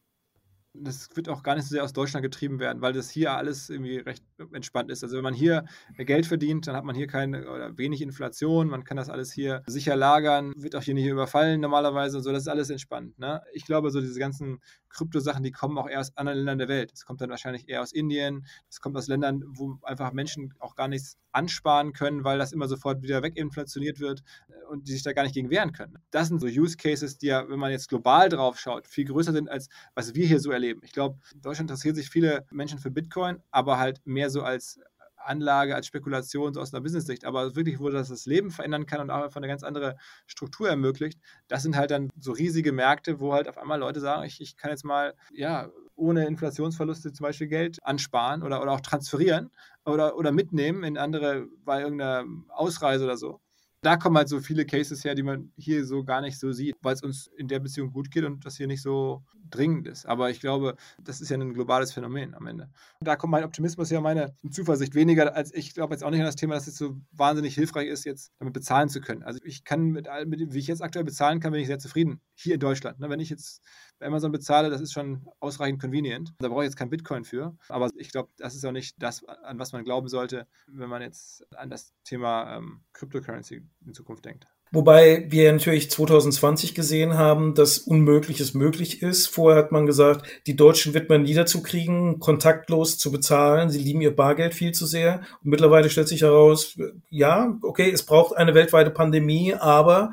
Das wird auch gar nicht so sehr aus Deutschland getrieben werden, weil das hier alles irgendwie recht entspannt ist. Also wenn man hier Geld verdient, dann hat man hier keine oder wenig Inflation, man kann das alles hier sicher lagern, wird auch hier nicht überfallen normalerweise und so, das ist alles entspannt, ne? Ich glaube, so diese ganzen Kryptosachen, die kommen auch eher aus anderen Ländern der Welt. Das kommt dann wahrscheinlich eher aus Indien, das kommt aus Ländern, wo einfach Menschen auch gar nichts ansparen können, weil das immer sofort wieder weginflationiert wird und die sich da gar nicht gegen wehren können. Das sind so Use Cases, die ja, wenn man jetzt global drauf schaut, viel größer sind, als was wir hier so erleben. Ich glaube, in Deutschland interessieren sich viele Menschen für Bitcoin, aber halt mehr so als Anlage, als Spekulation, so aus einer Business-Sicht. Aber wirklich, wo das Leben verändern kann und auch einfach eine ganz andere Struktur ermöglicht, das sind halt dann so riesige Märkte, wo halt auf einmal Leute sagen, ich kann jetzt mal, ja, ohne Inflationsverluste zum Beispiel Geld ansparen oder auch transferieren oder mitnehmen in andere bei irgendeiner Ausreise oder so. Da kommen halt so viele Cases her, die man hier so gar nicht so sieht, weil es uns in der Beziehung gut geht und das hier nicht so dringend ist. Aber ich glaube, das ist ja ein globales Phänomen am Ende. Da kommt mein Optimismus her, meine Zuversicht weniger, als ich glaube jetzt auch nicht an das Thema, dass es so wahnsinnig hilfreich ist, jetzt damit bezahlen zu können. Also ich kann wie ich jetzt aktuell bezahlen kann, bin ich sehr zufrieden. Hier in Deutschland. Wenn ich jetzt bei Amazon bezahle, das ist schon ausreichend convenient. Da brauche ich jetzt kein Bitcoin für. Aber ich glaube, das ist auch nicht das, an was man glauben sollte, wenn man jetzt an das Thema Cryptocurrency in Zukunft denkt. Wobei wir natürlich 2020 gesehen haben, dass Unmögliches möglich ist. Vorher hat man gesagt, die Deutschen wird man niederzukriegen, kontaktlos zu bezahlen. Sie lieben ihr Bargeld viel zu sehr. Und mittlerweile stellt sich heraus, ja, okay, es braucht eine weltweite Pandemie, aber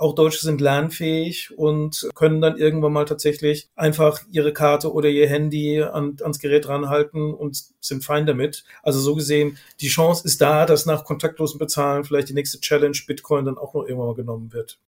auch Deutsche sind lernfähig und können dann irgendwann mal tatsächlich einfach ihre Karte oder ihr Handy ans Gerät ranhalten und sind fein damit. Also so gesehen, die Chance ist da, dass nach kontaktlosem Bezahlen vielleicht die nächste Challenge Bitcoin dann auch noch irgendwann mal genommen wird.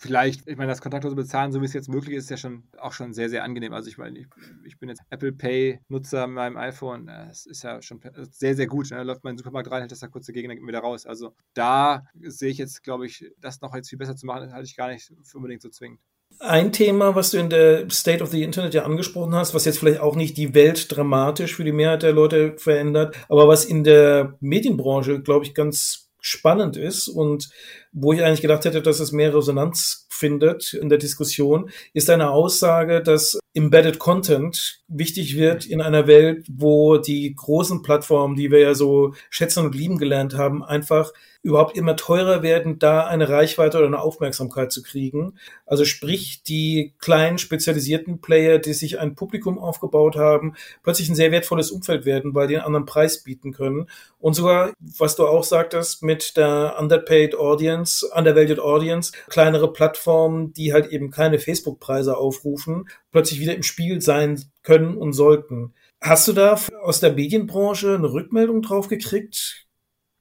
Vielleicht, ich meine, das kontaktlose Bezahlen, so wie es jetzt möglich ist, ist ja schon sehr, sehr angenehm. Also ich meine, ich bin jetzt Apple Pay-Nutzer mit meinem iPhone. Es ist ja schon sehr, sehr gut. Da läuft man in den Supermarkt rein, hält das da kurz dagegen, dann geht man wieder raus. Also da sehe ich jetzt, glaube ich, das noch jetzt viel besser zu machen, halte ich gar nicht für unbedingt so zwingend. Ein Thema, was du in der State of the Internet ja angesprochen hast, was jetzt vielleicht auch nicht die Welt dramatisch für die Mehrheit der Leute verändert, aber was in der Medienbranche, glaube ich, ganz spannend ist und wo ich eigentlich gedacht hätte, dass es mehr Resonanz findet in der Diskussion, ist eine Aussage, dass Embedded Content wichtig wird in einer Welt, wo die großen Plattformen, die wir ja so schätzen und lieben gelernt haben, einfach überhaupt immer teurer werden, da eine Reichweite oder eine Aufmerksamkeit zu kriegen. Also sprich, die kleinen spezialisierten Player, die sich ein Publikum aufgebaut haben, plötzlich ein sehr wertvolles Umfeld werden, weil die einen anderen Preis bieten können. Und sogar, was du auch sagtest, mit der Undervalued Audience, kleinere Plattformen, die halt eben keine Facebook-Preise aufrufen, plötzlich wieder im Spiel sein können und sollten. Hast du da aus der Medienbranche eine Rückmeldung drauf gekriegt?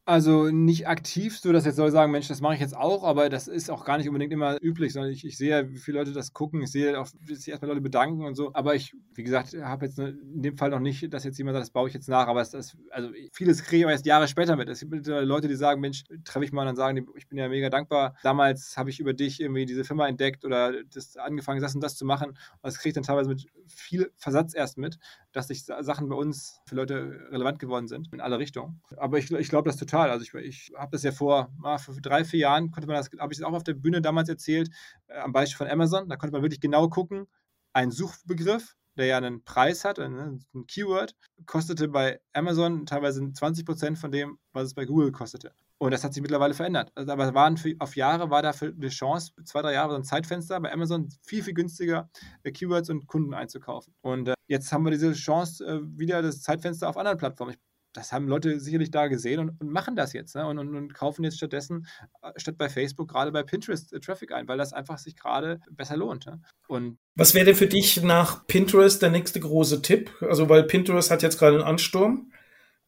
Also nicht aktiv, so dass jetzt soll sagen, Mensch, das mache ich jetzt auch, aber das ist auch gar nicht unbedingt immer üblich, sondern ich sehe, wie viele Leute das gucken, ich sehe auch, wie sich erstmal Leute bedanken und so, aber ich, wie gesagt, habe jetzt in dem Fall noch nicht, dass jetzt jemand sagt, das baue ich jetzt nach, aber also vieles kriege ich aber erst Jahre später mit. Es gibt Leute, die sagen, Mensch, treffe ich mal und dann sagen, ich bin ja mega dankbar, damals habe ich über dich irgendwie diese Firma entdeckt oder das angefangen, das und das zu machen, und das kriege ich dann teilweise mit viel Versatz erst mit, dass sich Sachen bei uns für Leute relevant geworden sind, in alle Richtungen. Aber ich glaube, das total. Also ich habe das ja vor 3-4 Jahren, habe ich das auch auf der Bühne damals erzählt, am Beispiel von Amazon. Da konnte man wirklich genau gucken, ein Suchbegriff, der ja einen Preis hat, ein Keyword, kostete bei Amazon teilweise 20% von dem, was es bei Google kostete. Und das hat sich mittlerweile verändert. Also, aber war da für eine Chance, 2-3 Jahre, so ein Zeitfenster, bei Amazon viel, viel günstiger Keywords und Kunden einzukaufen. Und jetzt haben wir diese Chance, wieder das Zeitfenster auf anderen Plattformen. Das haben Leute sicherlich da gesehen und machen das jetzt, ne? und kaufen jetzt stattdessen, statt bei Facebook, gerade bei Pinterest Traffic ein, weil das einfach sich gerade besser lohnt. Ne? Und was wäre denn für dich nach Pinterest der nächste große Tipp? Also weil Pinterest hat jetzt gerade einen Ansturm.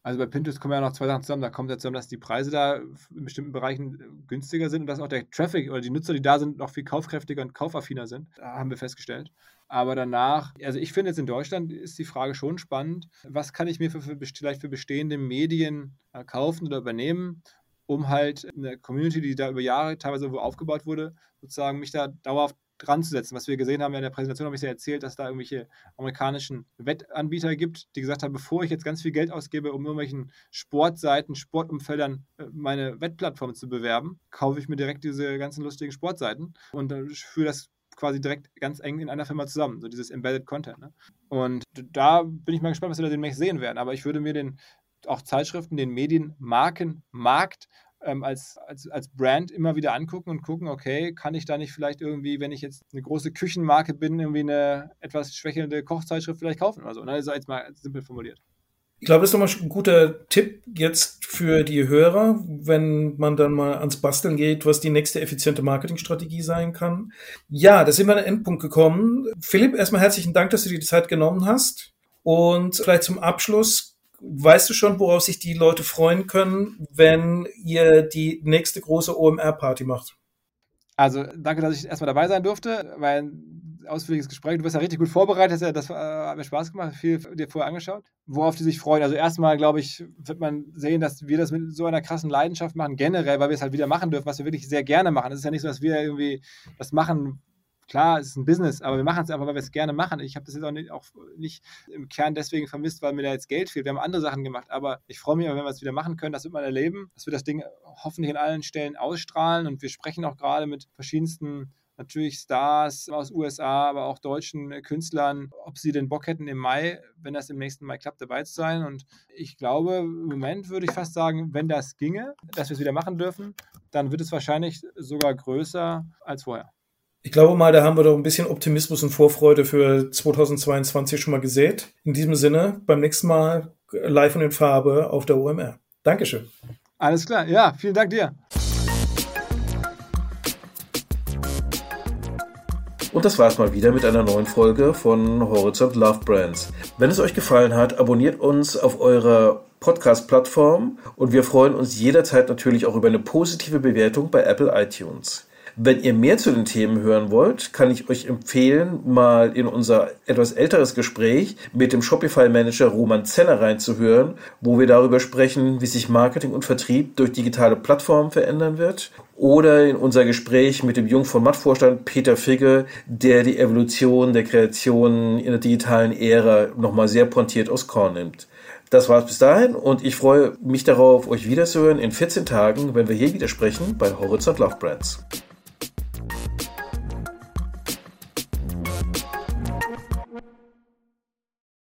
Also bei Pinterest kommen ja noch zwei Sachen zusammen. Da kommt ja zusammen, dass die Preise da in bestimmten Bereichen günstiger sind und dass auch der Traffic oder die Nutzer, die da sind, noch viel kaufkräftiger und kaufaffiner sind. Da haben wir festgestellt. Aber danach, also ich finde jetzt in Deutschland ist die Frage schon spannend, was kann ich mir vielleicht für bestehende Medien kaufen oder übernehmen, um halt eine Community, die da über Jahre teilweise irgendwo aufgebaut wurde, sozusagen mich da dauerhaft dran zu setzen. Was wir gesehen haben in der Präsentation, habe ich ja erzählt, dass da irgendwelche amerikanischen Wettanbieter gibt, die gesagt haben, bevor ich jetzt ganz viel Geld ausgebe, um irgendwelchen Sportseiten, Sportumfeldern meine Wettplattform zu bewerben, kaufe ich mir direkt diese ganzen lustigen Sportseiten und führe das quasi direkt ganz eng in einer Firma zusammen, so dieses Embedded Content. Ne? Und da bin ich mal gespannt, was wir da demnächst sehen werden. Aber ich würde mir auch Zeitschriften, den Medien, Marken, Markt als Brand immer wieder angucken und gucken, okay, kann ich da nicht vielleicht irgendwie, wenn ich jetzt eine große Küchenmarke bin, irgendwie eine etwas schwächelnde Kochzeitschrift vielleicht kaufen oder so. Ne? Das ist jetzt mal simpel formuliert. Ich glaube, das ist nochmal ein guter Tipp jetzt für die Hörer, wenn man dann mal ans Basteln geht, was die nächste effiziente Marketingstrategie sein kann. Ja, da sind wir an den Endpunkt gekommen. Philipp, erstmal herzlichen Dank, dass du dir die Zeit genommen hast. Und vielleicht zum Abschluss, weißt du schon, worauf sich die Leute freuen können, wenn ihr die nächste große OMR-Party macht? Also danke, dass ich erstmal dabei sein durfte, weil ein ausführliches Gespräch, du bist ja richtig gut vorbereitet, das hat mir Spaß gemacht, viel dir vorher angeschaut. Worauf die sich freuen, also erstmal, glaube ich, wird man sehen, dass wir das mit so einer krassen Leidenschaft machen, generell, weil wir es halt wieder machen dürfen, was wir wirklich sehr gerne machen. Es ist ja nicht so, dass wir irgendwie das machen, klar, es ist ein Business, aber wir machen es einfach, weil wir es gerne machen. Ich habe das jetzt auch nicht im Kern deswegen vermisst, weil mir da jetzt Geld fehlt. Wir haben andere Sachen gemacht, aber ich freue mich, wenn wir es wieder machen können. Das wird man erleben, dass wir das Ding hoffentlich in allen Stellen ausstrahlen. Und wir sprechen auch gerade mit verschiedensten, natürlich Stars aus USA, aber auch deutschen Künstlern, ob sie den Bock hätten im Mai, wenn das im nächsten Mai klappt, dabei zu sein. Und ich glaube, im Moment würde ich fast sagen, wenn das ginge, dass wir es wieder machen dürfen, dann wird es wahrscheinlich sogar größer als vorher. Ich glaube mal, da haben wir doch ein bisschen Optimismus und Vorfreude für 2022 schon mal gesät. In diesem Sinne, beim nächsten Mal live und in Farbe auf der OMR. Dankeschön. Alles klar, ja, vielen Dank dir. Und das war's mal wieder mit einer neuen Folge von Horizont-Love Brands. Wenn es euch gefallen hat, abonniert uns auf eurer Podcast-Plattform und wir freuen uns jederzeit natürlich auch über eine positive Bewertung bei Apple iTunes. Wenn ihr mehr zu den Themen hören wollt, kann ich euch empfehlen, mal in unser etwas älteres Gespräch mit dem Shopify-Manager Roman Zeller reinzuhören, wo wir darüber sprechen, wie sich Marketing und Vertrieb durch digitale Plattformen verändern wird. Oder in unser Gespräch mit dem Jungformat-Vorstand Peter Figge, der die Evolution der Kreation in der digitalen Ära nochmal sehr pointiert aufs Korn nimmt. Das war's bis dahin und ich freue mich darauf, euch wiederzuhören in 14 Tagen, wenn wir hier wieder sprechen bei Horizont Love Brands.